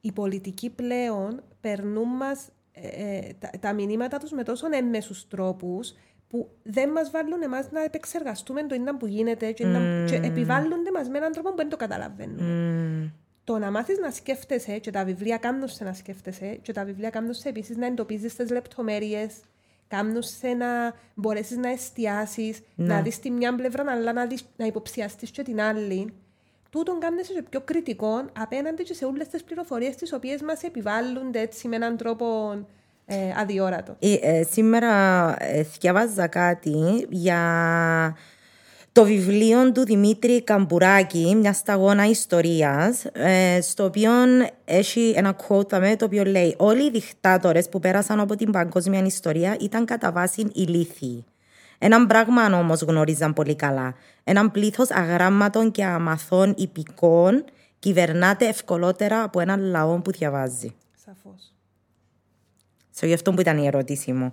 οι πολιτικοί πλέον περνούν μας. ε, τα, τα μηνύματα τους με τόσο έμμεσους τρόπους που δεν μας βάλουν εμάς να επεξεργαστούμε το ίνταν που γίνεται και, mm. και επιβάλλονται μας με έναν τρόπο που δεν το καταλαβαίνουμε. Mm. Το να μάθεις να σκέφτεσαι και τα βιβλία κάνουν σε να σκέφτεσαι και τα βιβλία κάνουν σε επίσης να εντοπίζεις τις λεπτομέρειες, κάνουν σε να μπορέσεις να εστιάσεις, ναι. να δεις τη μια πλευρά αλλά να, δεις, να υποψιαστείς και την άλλη. Τούτον κάνουν σε πιο κριτικό απέναντι και σε όλες τις πληροφορίες τις οποίες μας επιβάλλουν έτσι με έναν τρόπο ε, αδιόρατο. Ε, ε, σήμερα ε, διαβάζα κάτι για... το βιβλίο του Δημήτρη Καμπουράκη, μια σταγόνα ιστορίας, στο οποίο έχει ένα quote το οποίο λέει «Όλοι οι δικτάτορες που πέρασαν από την παγκόσμια ιστορία ήταν κατά βάση ηλίθιοι. Έναν πράγμα όμως γνώριζαν πολύ καλά. Έναν πλήθος αγράμματων και αμαθών υπηκών κυβερνάται ευκολότερα από έναν λαό που διαβάζει». Σαφώς. Σε γι' αυτό που ήταν η ερώτησή μου.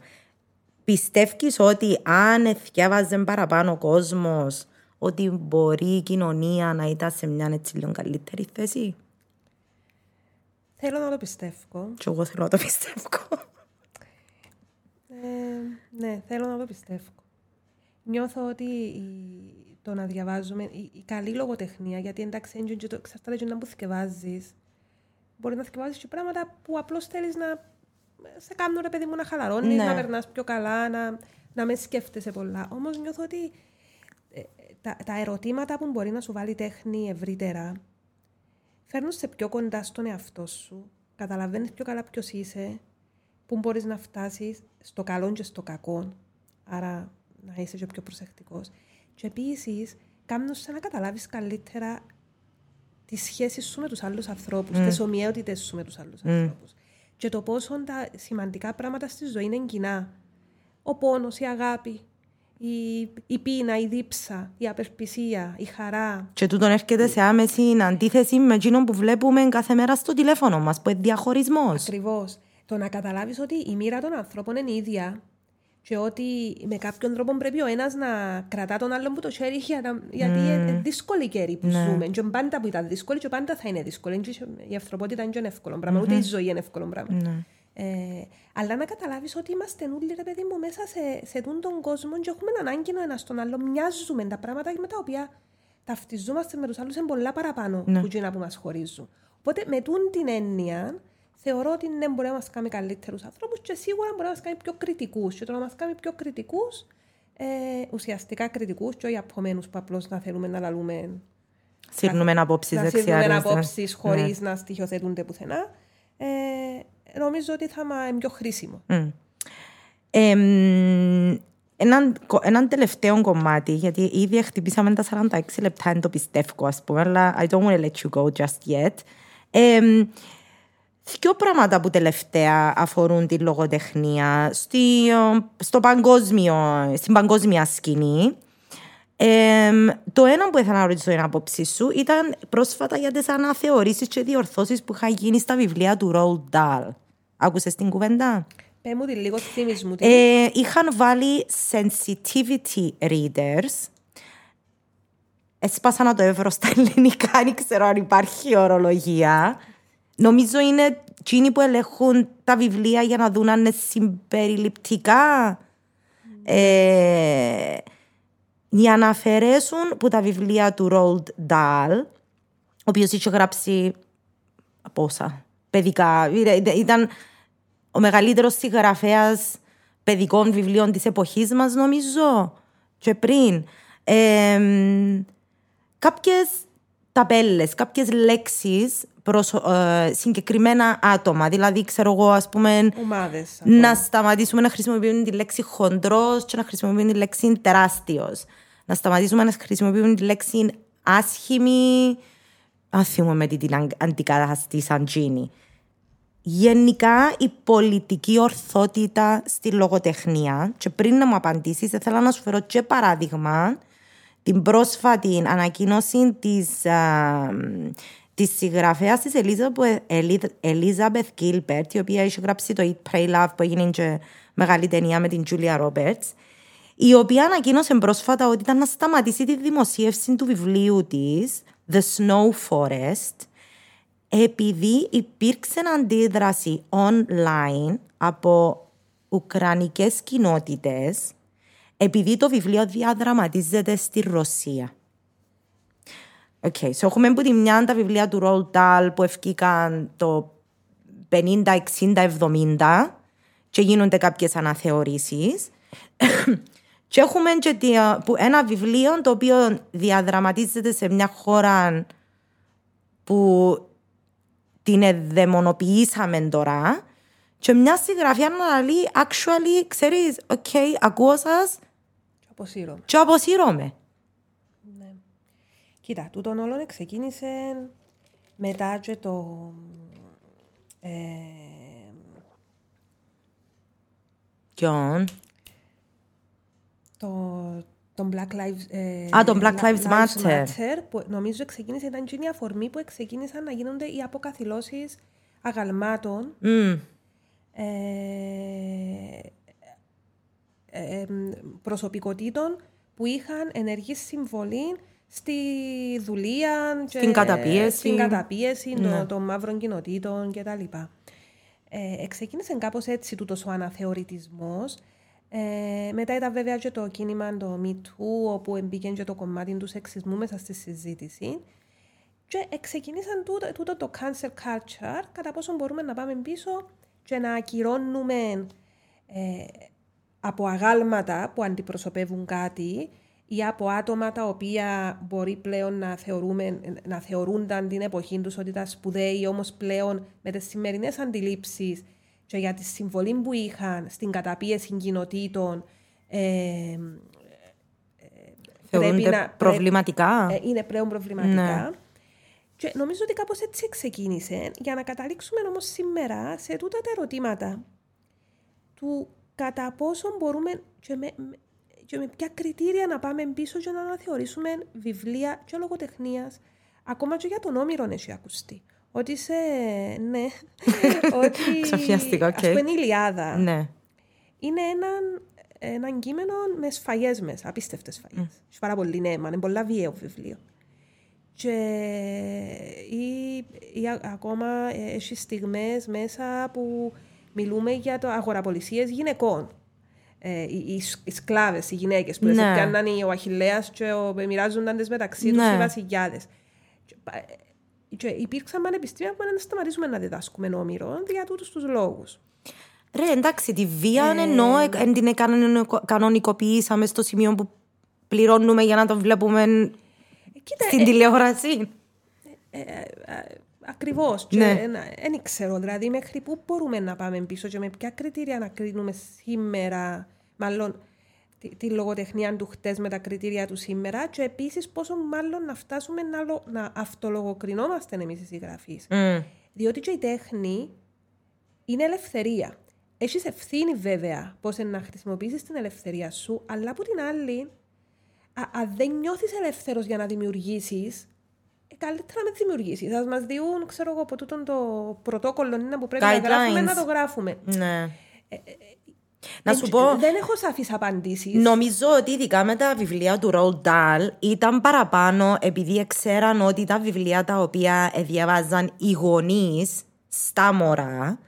Πιστεύεις ότι αν διάβαζε παραπάνω ο κόσμος, ότι μπορεί η κοινωνία να ήταν σε μια έτσι λίγο καλύτερη θέση? Θέλω να το πιστεύω. Και εγώ θέλω να το πιστεύω. Ε, ναι, θέλω να το πιστεύω. Νιώθω ότι το να διαβάζουμε, η καλή λογοτεχνία, γιατί εντάξει, εξαρτάται και να που θυκευάζεις, μπορεί να θυκευάζεις και πράγματα που απλώς θέλεις να... σε κάνουν ρε παιδί μου να χαλαρώνεις, ναι. να περνάς πιο καλά, να, να με σκέφτεσαι πολλά. Όμως νιώθω ότι ε, τα, τα ερωτήματα που μπορεί να σου βάλει τέχνη ευρύτερα φέρνουν σε πιο κοντά στον εαυτό σου, καταλαβαίνεις πιο καλά ποιος είσαι, που μπορείς να φτάσεις στο καλό και στο κακό, άρα να είσαι και πιο προσεκτικός. Και επίσης, κάνουν σε να καταλάβεις καλύτερα τις σχέσεις σου με τους άλλους ανθρώπους, mm. τις ομοιότητες σου με τους άλλους mm. ανθρώπους. Και το πόσο τα σημαντικά πράγματα στη ζωή είναι κοινά. Ο πόνος, η αγάπη, η, η πείνα, η δίψα, η απελπισία, η χαρά. Και τούτον έρχεται σε άμεση αντίθεση με εκείνον που βλέπουμε κάθε μέρα στο τηλέφωνο μας, που είναι διαχωρισμός. Ακριβώς. Το να καταλάβεις ότι η μοίρα των ανθρώπων είναι ίδια και ότι με κάποιον τρόπο πρέπει ο ένας να κρατά τον άλλον που το χέρι, γιατί mm. είναι δύσκολη καιρή που ναι. ζούμε. Και πάντα που ήταν δύσκολη και πάντα θα είναι δύσκολη. Η ανθρωπότητα είναι εύκολο πράγμα, mm-hmm. ούτε η ζωή είναι εύκολο πράγμα. Mm. Ε, αλλά να καταλάβεις ότι είμαστε όλοι, ρε παιδί μου, μέσα σε, σε τον κόσμο και έχουμε ανάγκη ο ένας τον άλλο. Μοιάζουμε τα πράγματα με τα οποία ταυτιζόμαστε με τους άλλους είναι πολλά παραπάνω mm. που γίνα που μας χωρίζουν. Οπότε με τούν την έννοια... θεωρώ ότι ναι, μπορεί να μας κάνει καλύτερους ανθρώπους και σίγουρα μπορεί να μας κάνει πιο κριτικούς. Και το να μας κάνει πιο κριτικούς, ε, ουσιαστικά κριτικούς, και όχι απομένους που απλώς να θέλουμε να λαλούμε. Σύρνουμε απόψεις δεξιά. Σύρνουμε απόψεις χωρίς ναι. να στοιχειοθετούνται πουθενά. Ε, νομίζω ότι θα είναι πιο χρήσιμο. Mm. Ε, έναν, έναν τελευταίο κομμάτι, γιατί ήδη χτυπήσαμε τα σαράντα έξι λεπτά, εν το πιστεύω, ας πούμε, αλλά I don't want to let you go just yet. Ε, Δύο πράγματα που τελευταία αφορούν τη λογοτεχνία στη, στο παγκόσμιο, στην παγκόσμια σκηνή. Ε, το ένα που ήθελα να ρωτήσω την άποψή σου ήταν πρόσφατα για τις αναθεωρήσεις και διορθώσεις που είχαν γίνει στα βιβλία του Roald Dahl. Άκουσες την κουβέντα? Πες μου τη λίγο, θύμεις μου. Ε, είχαν βάλει sensitivity readers. Έσπασα να το έβρω στα ελληνικά, δεν ξέρω αν υπάρχει ορολογία. Νομίζω είναι εκείνοι που ελέγχουν τα βιβλία για να δουν αν είναι συμπεριληπτικά. Mm. Ε, για να αφαιρέσουν που τα βιβλία του Roald Dahl, ο οποίος είχε γράψει από όσα παιδικά. Ήταν ο μεγαλύτερος συγγραφέας παιδικών βιβλίων της εποχής μας, νομίζω, και πριν. Ε, κάποιες ταπέλες, κάποιες λέξεις... προς ε, συγκεκριμένα άτομα. Δηλαδή, ξέρω εγώ, ας πούμε, ομάδες, να σταματήσουμε να χρησιμοποιούμε τη λέξη χοντρός και να χρησιμοποιούμε τη λέξη τεράστιος. Να σταματήσουμε να χρησιμοποιούμε τη λέξη άσχημη. Άθιμο με την αντικαταστήσαν τζίνι. Γενικά, η πολιτική ορθότητα στη λογοτεχνία. Και πριν να μου απαντήσεις, θέλω να σου φέρω και παράδειγμα την πρόσφατη ανακοίνωση της... Α, τη συγγραφέα τη Elizabeth Gilbert, η οποία είχε γράψει το Eat Pray Love, που έγινε και μεγάλη ταινία με την Julia Roberts, η οποία ανακοίνωσε πρόσφατα ότι ήταν να σταματήσει τη δημοσίευση του βιβλίου της, The Snow Forest, επειδή υπήρξε αντίδραση online από ουκρανικές κοινότητες, επειδή το βιβλίο διαδραματίζεται στη Ρωσία. Οκ, okay, so έχουμε που τη μια τα βιβλία του Roald Dahl που ευκήκαν το πενήντα, εξήντα, εβδομήντα και γίνονται κάποιες αναθεωρήσεις. Και έχουμε και ένα βιβλίο το οποίο διαδραματίζεται σε μια χώρα που την εδαιμονοποιήσαμε τώρα και μια συγγραφιά να λέει actually, ξέρεις, οκ, okay, ακούω σας και αποσύρωμαι. Ναι. Κοίτα, τούτον όλων ξεκίνησε μετά και το... Ε, Ποιον? Τον το Black Lives, ε, Α, τον Black Lives Matter. Matter που νομίζω ξεκίνησε, ήταν και μια αφορμή που ξεκίνησαν να γίνονται οι αποκαθιλώσεις αγαλμάτων. Mm. Ε, ε, προσωπικότητων που είχαν ενεργή συμβολή στη δουλεία, στην καταπίεση, στην καταπίεση ναι. των, των μαύρων κοινοτήτων κτλ. Ε, εξεκίνησε κάπως έτσι τούτος ο αναθεωρητισμός. Ε, μετά ήταν βέβαια και το κίνημα το Me Too, όπου μπήκε και το κομμάτι του σεξισμού μέσα στη συζήτηση. Και ξεκίνησαν τούτο, τούτο το cancel culture, κατά πόσο μπορούμε να πάμε πίσω και να ακυρώνουμε ε, από αγάλματα που αντιπροσωπεύουν κάτι ή από άτομα τα οποία μπορεί πλέον να, θεωρούμε, να θεωρούνταν την εποχή τους ότι ήταν σπουδαίοι, όμως πλέον με τις σημερινές αντιλήψεις και για τη συμβολή που είχαν στην καταπίεση κοινοτήτων ε, θεωρούνται να, προβληματικά. Πρέπει, ε, είναι πλέον προβληματικά. Ναι. Και νομίζω ότι κάπως έτσι ξεκίνησε, για να καταλήξουμε όμως σήμερα σε τούτα τα ερωτήματα του κατά πόσο μπορούμε και με, και με ποια κριτήρια να πάμε πίσω και να αναθεωρήσουμε βιβλία και λογοτεχνίας, ακόμα και για τον Όμηρον έχει ακουστεί. Ότι είσαι, ναι, ότι ξαφιαστικό, okay. Ας πούμε η Ιλιάδα ναι. είναι έναν ένα κείμενο με σφαγές μέσα, απίστευτες σφαγές. Mm. Έχει πάρα πολύ νέμα, είναι πολλά βιαίο βιβλίο. Και ή, ή α, ακόμα έχει στιγμές μέσα που μιλούμε για το αγοραπολισίες γυναικών. Ε, οι, οι σκλάβες, οι γυναίκες που ναι. έφτιαναν ο Αχιλλέας και ο, μοιράζονταν τις μεταξύ τους ναι. οι βασιλιάδες. Και υπήρξαν πανεπιστήμια που δεν σταματήσουμε να διδάσκουμε Όμηρον για τούτους τους λόγους. Ρε, εντάξει, τη βία ε... εννοώ, εν την κανονικοποιήσαμε στο σημείο που πληρώνουμε για να το βλέπουμε κοίτα, στην ε... τηλεόραση. Ε, ε, ε, ακριβώς. Δεν ναι. ξέρω, δηλαδή, μέχρι πού μπορούμε να πάμε πίσω και με ποια κριτήρια να κρίνουμε σήμερα, μάλλον τη, τη λογοτεχνία του χτες με τα κριτήρια του σήμερα και επίσης πόσο μάλλον να φτάσουμε να, να αυτολογοκρινόμαστε εμείς οι συγγραφείς. Mm. Διότι και η τέχνη είναι ελευθερία. Έχεις ευθύνη βέβαια πώς να χρησιμοποιήσεις την ελευθερία σου, αλλά από την άλλη, αν δεν νιώθεις ελεύθερος για να δημιουργήσεις, καλύτερα να τη δημιουργήσεις. Ας μας διούν, ξέρω εγώ, από τούτον το πρωτόκολλο είναι που πρέπει guidelines. Να γράφουμε, να το γράφουμε. Ναι. Ε, Να σου πω, δεν έχω σαφείς απαντήσεις. Νομίζω ότι ειδικά με τα βιβλία του Roald Dahl ήταν παραπάνω επειδή ξέραν ότι τα βιβλία τα οποία διαβάζαν οι γονείς στα μωρά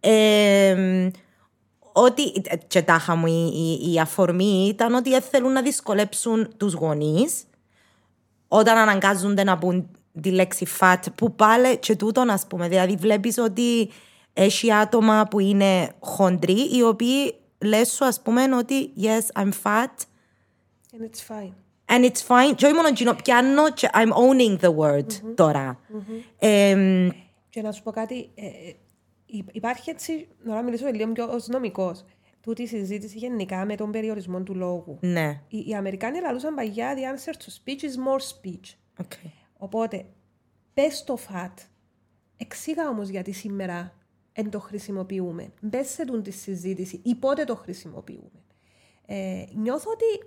ε, ότι, και τάχα μου η, η αφορμή ήταν ότι θέλουν να δυσκολέψουν τους γονείς όταν αναγκάζονται να πούν τη λέξη fat που πάλι και τούτον ας πούμε. Δηλαδή βλέπεις ότι έχει άτομα που είναι χοντροί, οι οποίοι λες σου ας πούμε ότι yes, I'm fat. And it's fine. And it's fine. Και όχι μόνο γίνω πιάνω, I'm owning the word mm-hmm. τώρα. Mm-hmm. Ε, και να σου πω κάτι, ε, υπάρχει έτσι, να μιλήσω λίγο πιο ως νομικός, τούτη η συζήτηση γενικά με τον περιορισμό του λόγου. Ναι. Οι, οι Αμερικάνοι λαλούσαν παγιά, the answer to speech is more speech. Okay. Οπότε, πες το fat, εξήγα όμως γιατί σήμερα εν το χρησιμοποιούμε. Μπες σε τούν τη συζήτηση ή πότε το χρησιμοποιούμε. Ε, νιώθω ότι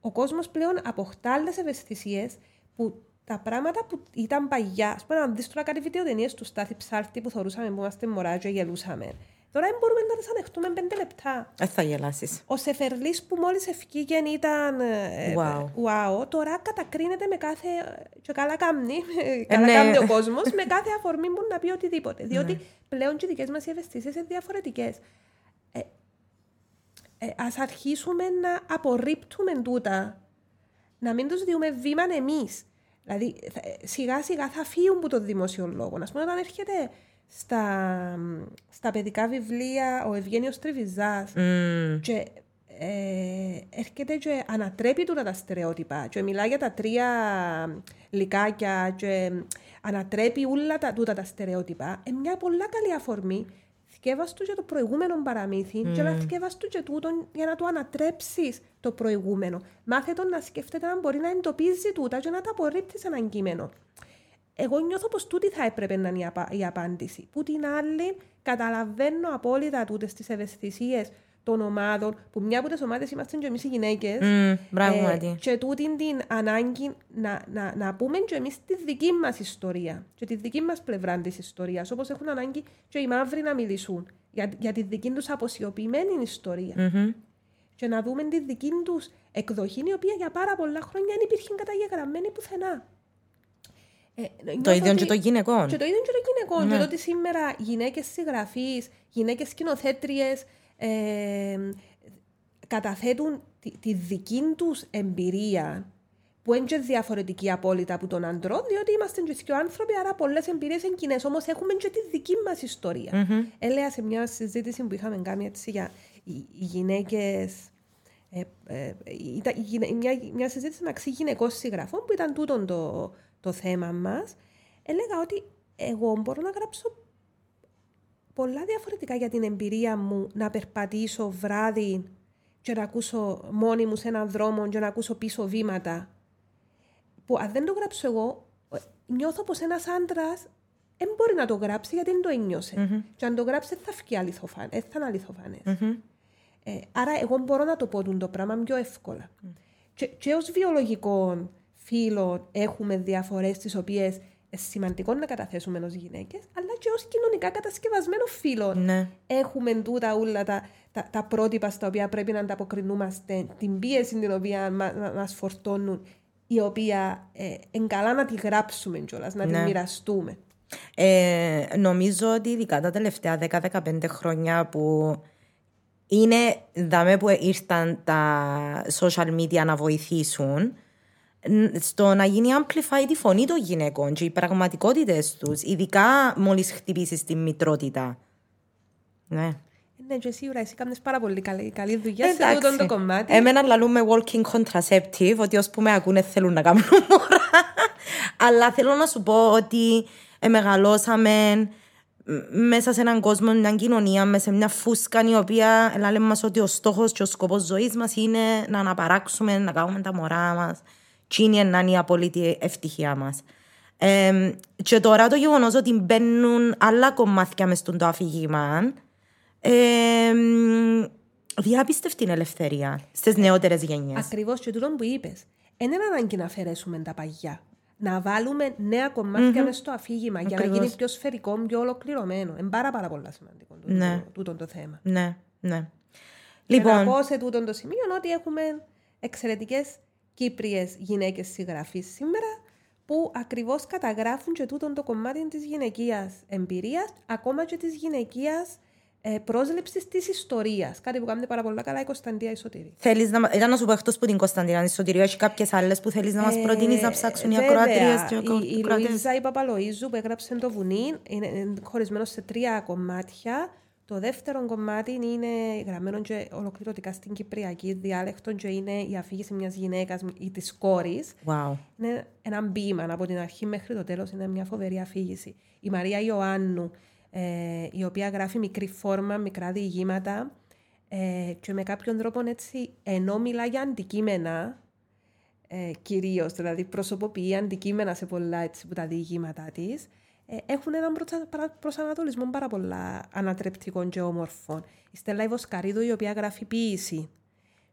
ο κόσμος πλέον αποκτά άλλες ευαισθησίες που τα πράγματα που ήταν παγιά. Ας πούμε, να δεις τώρα κάτι βιντεοτενίες του Στάθη Ψάρτη που θεωρούσαμε που είμαστε μωρά και γελούσαμε. Τώρα δεν μπορούμε να τις ανεχτούμε πέντε λεπτά. Ε, θα γελάσεις. Ο Σεφερλής που μόλις ευκήγεν ήταν wow. wow. Τώρα κατακρίνεται με κάθε... Και καλά κάμνει, καλά ναι. κάμνει ο κόσμος, με κάθε αφορμή που να πει οτιδήποτε. Διότι ναι. πλέον και οι δικές μας οι ευαισθησίες είναι διαφορετικές. ε, ας αρχίσουμε να απορρίπτουμε τούτα, να μην τους διούμε βήμα εμείς. Δηλαδή, σιγά σιγά θα φύγουν από το δημόσιο λόγο. Ας πούμε, όταν έρχεται στα, στα παιδικά βιβλία ο Ευγένειος Τριβιζάς mm. και ε, έρχεται και ανατρέπει τώρα τα στερεότυπα και μιλά για τα τρία λυκάκια και ανατρέπει όλα τα, τούτα τα στερεότυπα, είναι μια πολλά καλή αφορμή. Θκεύας του για το προηγούμενο παραμύθι mm. και να θκεύας του και τούτον για να του ανατρέψεις το προηγούμενο. Μάθε τον να σκέφτεται αν μπορεί να εντοπίζει τούτα και να τα απορρίπτει σε έναν κείμενο. Εγώ νιώθω πως τούτη θα έπρεπε να είναι η απάντηση. Που την άλλη καταλαβαίνω απόλυτα τούτες τις ευαισθησίες των ομάδων, που μια από τις ομάδες είμαστε και εμείς οι γυναίκες mm, ε, και τούτη την ανάγκη να, να, να πούμε και εμείς τη δική μας ιστορία και τη δική μας πλευρά της ιστορίας, όπως έχουν ανάγκη και οι μαύροι να μιλήσουν για, για τη δική τους αποσιωπημένη ιστορία mm-hmm. και να δούμε τη δική τους εκδοχή, η οποία για πάρα πολλά χρόνια δεν υπήρχε καταγεγραμμένη πουθενά. Ε, το ίδιο και των γυναικών. Και το ίδιο και των γυναικών. Ναι. Και το ότι σήμερα γυναίκες συγγραφείς, γυναίκες σκηνοθέτριες ε, καταθέτουν τη, τη δική τους εμπειρία, που είναι και διαφορετική απόλυτα από τον αντρό, διότι είμαστε και άνθρωποι, άρα πολλές εμπειρίες είναι κοινές. Όμως έχουμε και τη δική μας ιστορία. Mm-hmm. Έλεγα σε μια συζήτηση που είχαμε κάνει έτσι, για οι, οι γυναίκες. Ε, ε, ήταν, μια, μια συζήτηση μεταξύ γυναικών συγγραφών που ήταν τούτον το. το θέμα μας, έλεγα ότι εγώ μπορώ να γράψω πολλά διαφορετικά για την εμπειρία μου, να περπατήσω βράδυ και να ακούσω μόνη μου σε έναν δρόμο και να ακούσω πίσω βήματα, που αν δεν το γράψω εγώ, νιώθω πως ένας άντρας δεν μπορεί να το γράψει γιατί δεν το ένιωσε. Mm-hmm. Και αν το γράψει θα φκεί αληθοφανές, θα είναι αληθοφανές. Mm-hmm. Ε, άρα εγώ μπορώ να το πω το πράγμα πιο εύκολα. Mm. Και, και ως βιολογικό φίλων έχουμε διαφορές τις οποίες σημαντικό να καταθέσουμε ως γυναίκες, αλλά και ως κοινωνικά κατασκευασμένο φύλλο. Ναι. Έχουμε τούτα όλα τα, τα, τα πρότυπα στα οποία πρέπει να ανταποκρινούμαστε, την πίεση την οποία μα, μα, μας φορτώνουν, η οποία ε, εν καλά να τη γράψουμε κιόλας, να ναι. τη μοιραστούμε. Ε, νομίζω ότι ειδικά τα τελευταία δέκα με δεκαπέντε χρόνια που είναι δάμε που ήρθαν τα social media να βοηθήσουν στο να γίνει amplified η φωνή των γυναικών και οι πραγματικότητες τους, ειδικά μόλις χτυπήσεις τη μητρότητα. Ναι. Ναι, και σίγουρα εσύ κάνεις πάρα πολύ καλή, καλή δουλειά. Εντάξει. Σε αυτό το κομμάτι. Εμένα λαλούμε walking contraceptive, ότι ως που με ακούνε θέλουν να κάνουν μωρά. Αλλά θέλω να σου πω ότι μεγαλώσαμε μέσα σε έναν κόσμο, μια κοινωνία, μέσα σε μια φούσκα η οποία λέμε μας ότι ο στόχος και ο σκοπός ζωής μας είναι να αναπαράξουμε, να κάνουμε τα μωρά μας. Τι είναι η απόλυτη ευτυχία μας. Ε, και τώρα το γεγονός ότι μπαίνουν άλλα κομμάτια μες στον το αφήγημα ε, διαπίστευε την ελευθερία στις νεότερες γενιές. Ακριβώς και τούτο που είπες. Είναι ανάγκη να αφαιρέσουμε τα παγιά. Να βάλουμε νέα κομμάτια mm-hmm. μες στο αφήγημα. Ακριβώς. Για να γίνει πιο σφαιρικό, πιο ολοκληρωμένο. Είναι πάρα, πάρα πολύ σημαντικό τούτο, ναι. τούτο το θέμα. Ναι, ναι. Λοιπόν, και να πω σε τούτο το σημείο ότι έχουμε εξαιρετικές Κύπριες γυναίκες συγγραφείς σήμερα, που ακριβώς καταγράφουν και τούτον το κομμάτι της γυναικείας εμπειρίας, ακόμα και της γυναικείας ε, πρόσληψης της ιστορίας. Κάτι που κάνετε πάρα πολύ καλά η Κωνσταντία Σωτηρίου. Θέλεις να... Ήταν να σου πω εκτός που την Κωνσταντία Σωτηρίου, έχει κάποιες άλλες που θέλεις να μας προτείνεις ε, να ψάξουν βέβαια, οι ακροατρίες. Και ο... Η, η Λουίζα η Παπαλοίζου που έγραψε το βουνί, είναι χωρισμένο σε τρία κομμάτια. Το δεύτερο κομμάτι είναι γραμμένο και ολοκληρωτικά στην κυπριακή διάλεκτο και είναι η αφήγηση μιας γυναίκας ή της κόρης. Wow. Είναι ένα ποίημα από την αρχή μέχρι το τέλος, είναι μια φοβερή αφήγηση. Η Μαρία Ιωάννου, ε, η οποία γράφει μικρή φόρμα, μικρά διηγήματα ε, και με κάποιον τρόπο έτσι, ενώ μιλά για αντικείμενα, ε, κυρίως δηλαδή προσωποποιεί αντικείμενα σε πολλά έτσι, που τα διηγήματά της, έχουν έναν προσανατολισμό πάρα πολλά ανατρεπτικών και όμορφων. Η Στέλλα Βοσκαρίδου, η οποία γράφει ποίηση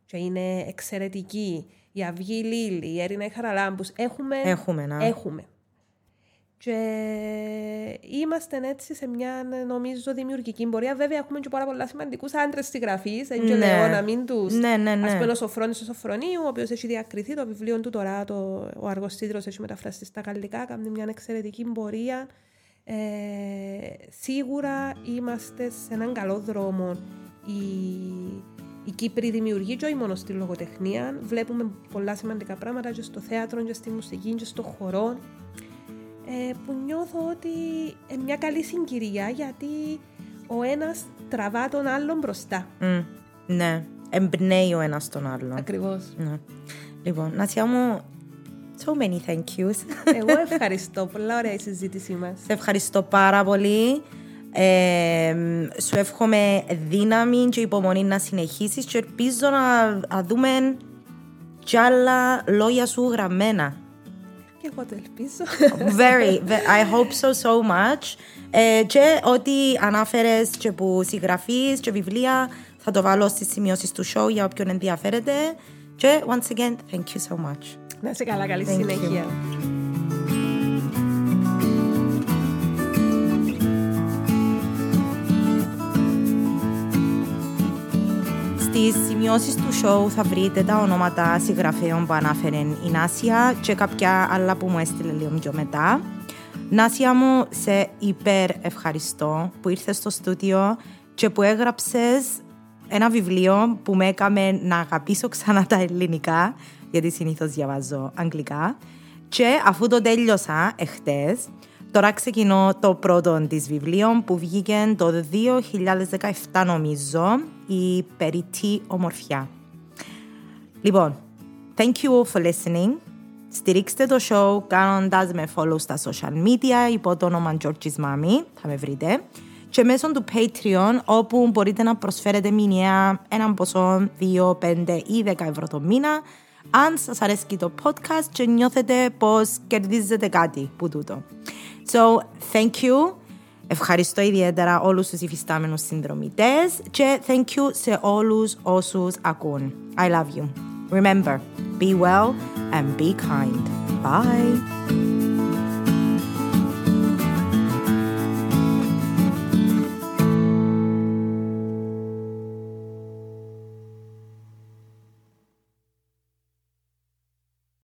και είναι εξαιρετική. Η Αυγή Λίλη, η Έρινα Χαραλάμπους. Έχουμε. Έχουμε, να. Έχουμε. Και είμαστε έτσι σε μια νομίζω δημιουργική πορεία. Βέβαια, έχουμε και πάρα πολλά σημαντικούς άντρες συγγραφείς. Δεν ναι. λέω να μην τους. Ναι, ναι, ναι. Ας πούμε, ο Σοφρόνης Οσοφρονίου, ο οποίος έχει διακριθεί το βιβλίο του τώρα. Το... Ο Αργοστίδρος έχει μεταφραστεί στα γαλλικά. Κάνει μια εξαιρετική πορεία. Ε, σίγουρα είμαστε σε έναν καλό δρόμο. Η, Οι Κύπροι δημιουργοί, όχι μόνο στη λογοτεχνία, βλέπουμε πολλά σημαντικά πράγματα και στο θέατρο, και στη μουσική, και στο χορό, που νιώθω ότι είναι μια καλή συγκυρία, γιατί ο ένας τραβά τον άλλον μπροστά. Mm, ναι, εμπνέει ο ένας τον άλλον. Ακριβώς. Ναι. Λοιπόν, Νάσια μου, so many thank yous. Εγώ ευχαριστώ, πολλά ωραία η συζήτησή μας. Σε ευχαριστώ πάρα πολύ. Ε, σου εύχομαι δύναμη και υπομονή να συνεχίσεις και ελπίζω να, να δούμε κι άλλα λόγια σου γραμμένα. Και εγώ το ελπίζω. Very, I hope so so much. Ε, και ό,τι ανάφερες και που συγγραφείς και βιβλία θα το βάλω στις σημειώσεις του show για όποιον ενδιαφέρεται. Και once again, thank you so much. Να είσαι καλά, καλή thank συνέχεια. You. Στις σημειώσεις του show θα βρείτε τα ονόματα συγγραφέων που ανάφερεν η Νάσια και κάποια άλλα που μου έστειλε λίγο πιο μετά. Νάσια μου, σε υπερ ευχαριστώ που ήρθες στο στούντιο και που έγραψες ένα βιβλίο που με έκαμε να αγαπήσω ξανά τα ελληνικά, γιατί συνήθως διαβάζω αγγλικά. Και αφού το τέλειωσα εχθές, τώρα ξεκινώ το πρώτο της βιβλίων που βγήκε το δύο χιλιάδες δεκαεπτά νομίζω, η Περιτή Ομορφιά. Λοιπόν, thank you all for listening. Στηρίξτε το show κάνοντας με follow στα social media υπό το όνομα George's Mommy, θα με βρείτε, και μέσω του Patreon, όπου μπορείτε να προσφέρετε μηνιαία έναν ποσό δύο, πέντε ή δέκα ευρώ το μήνα, αν σας αρέσει το podcast και νιώθετε πως κερδίζετε κάτι που τούτο. So, thank you. Ευχαριστώ ιδιαίτερα όλους τους υφιστάμενους συνδρομητές και thank you σε όλους όσους ακούν. I love you. Remember, be well and be kind. Bye.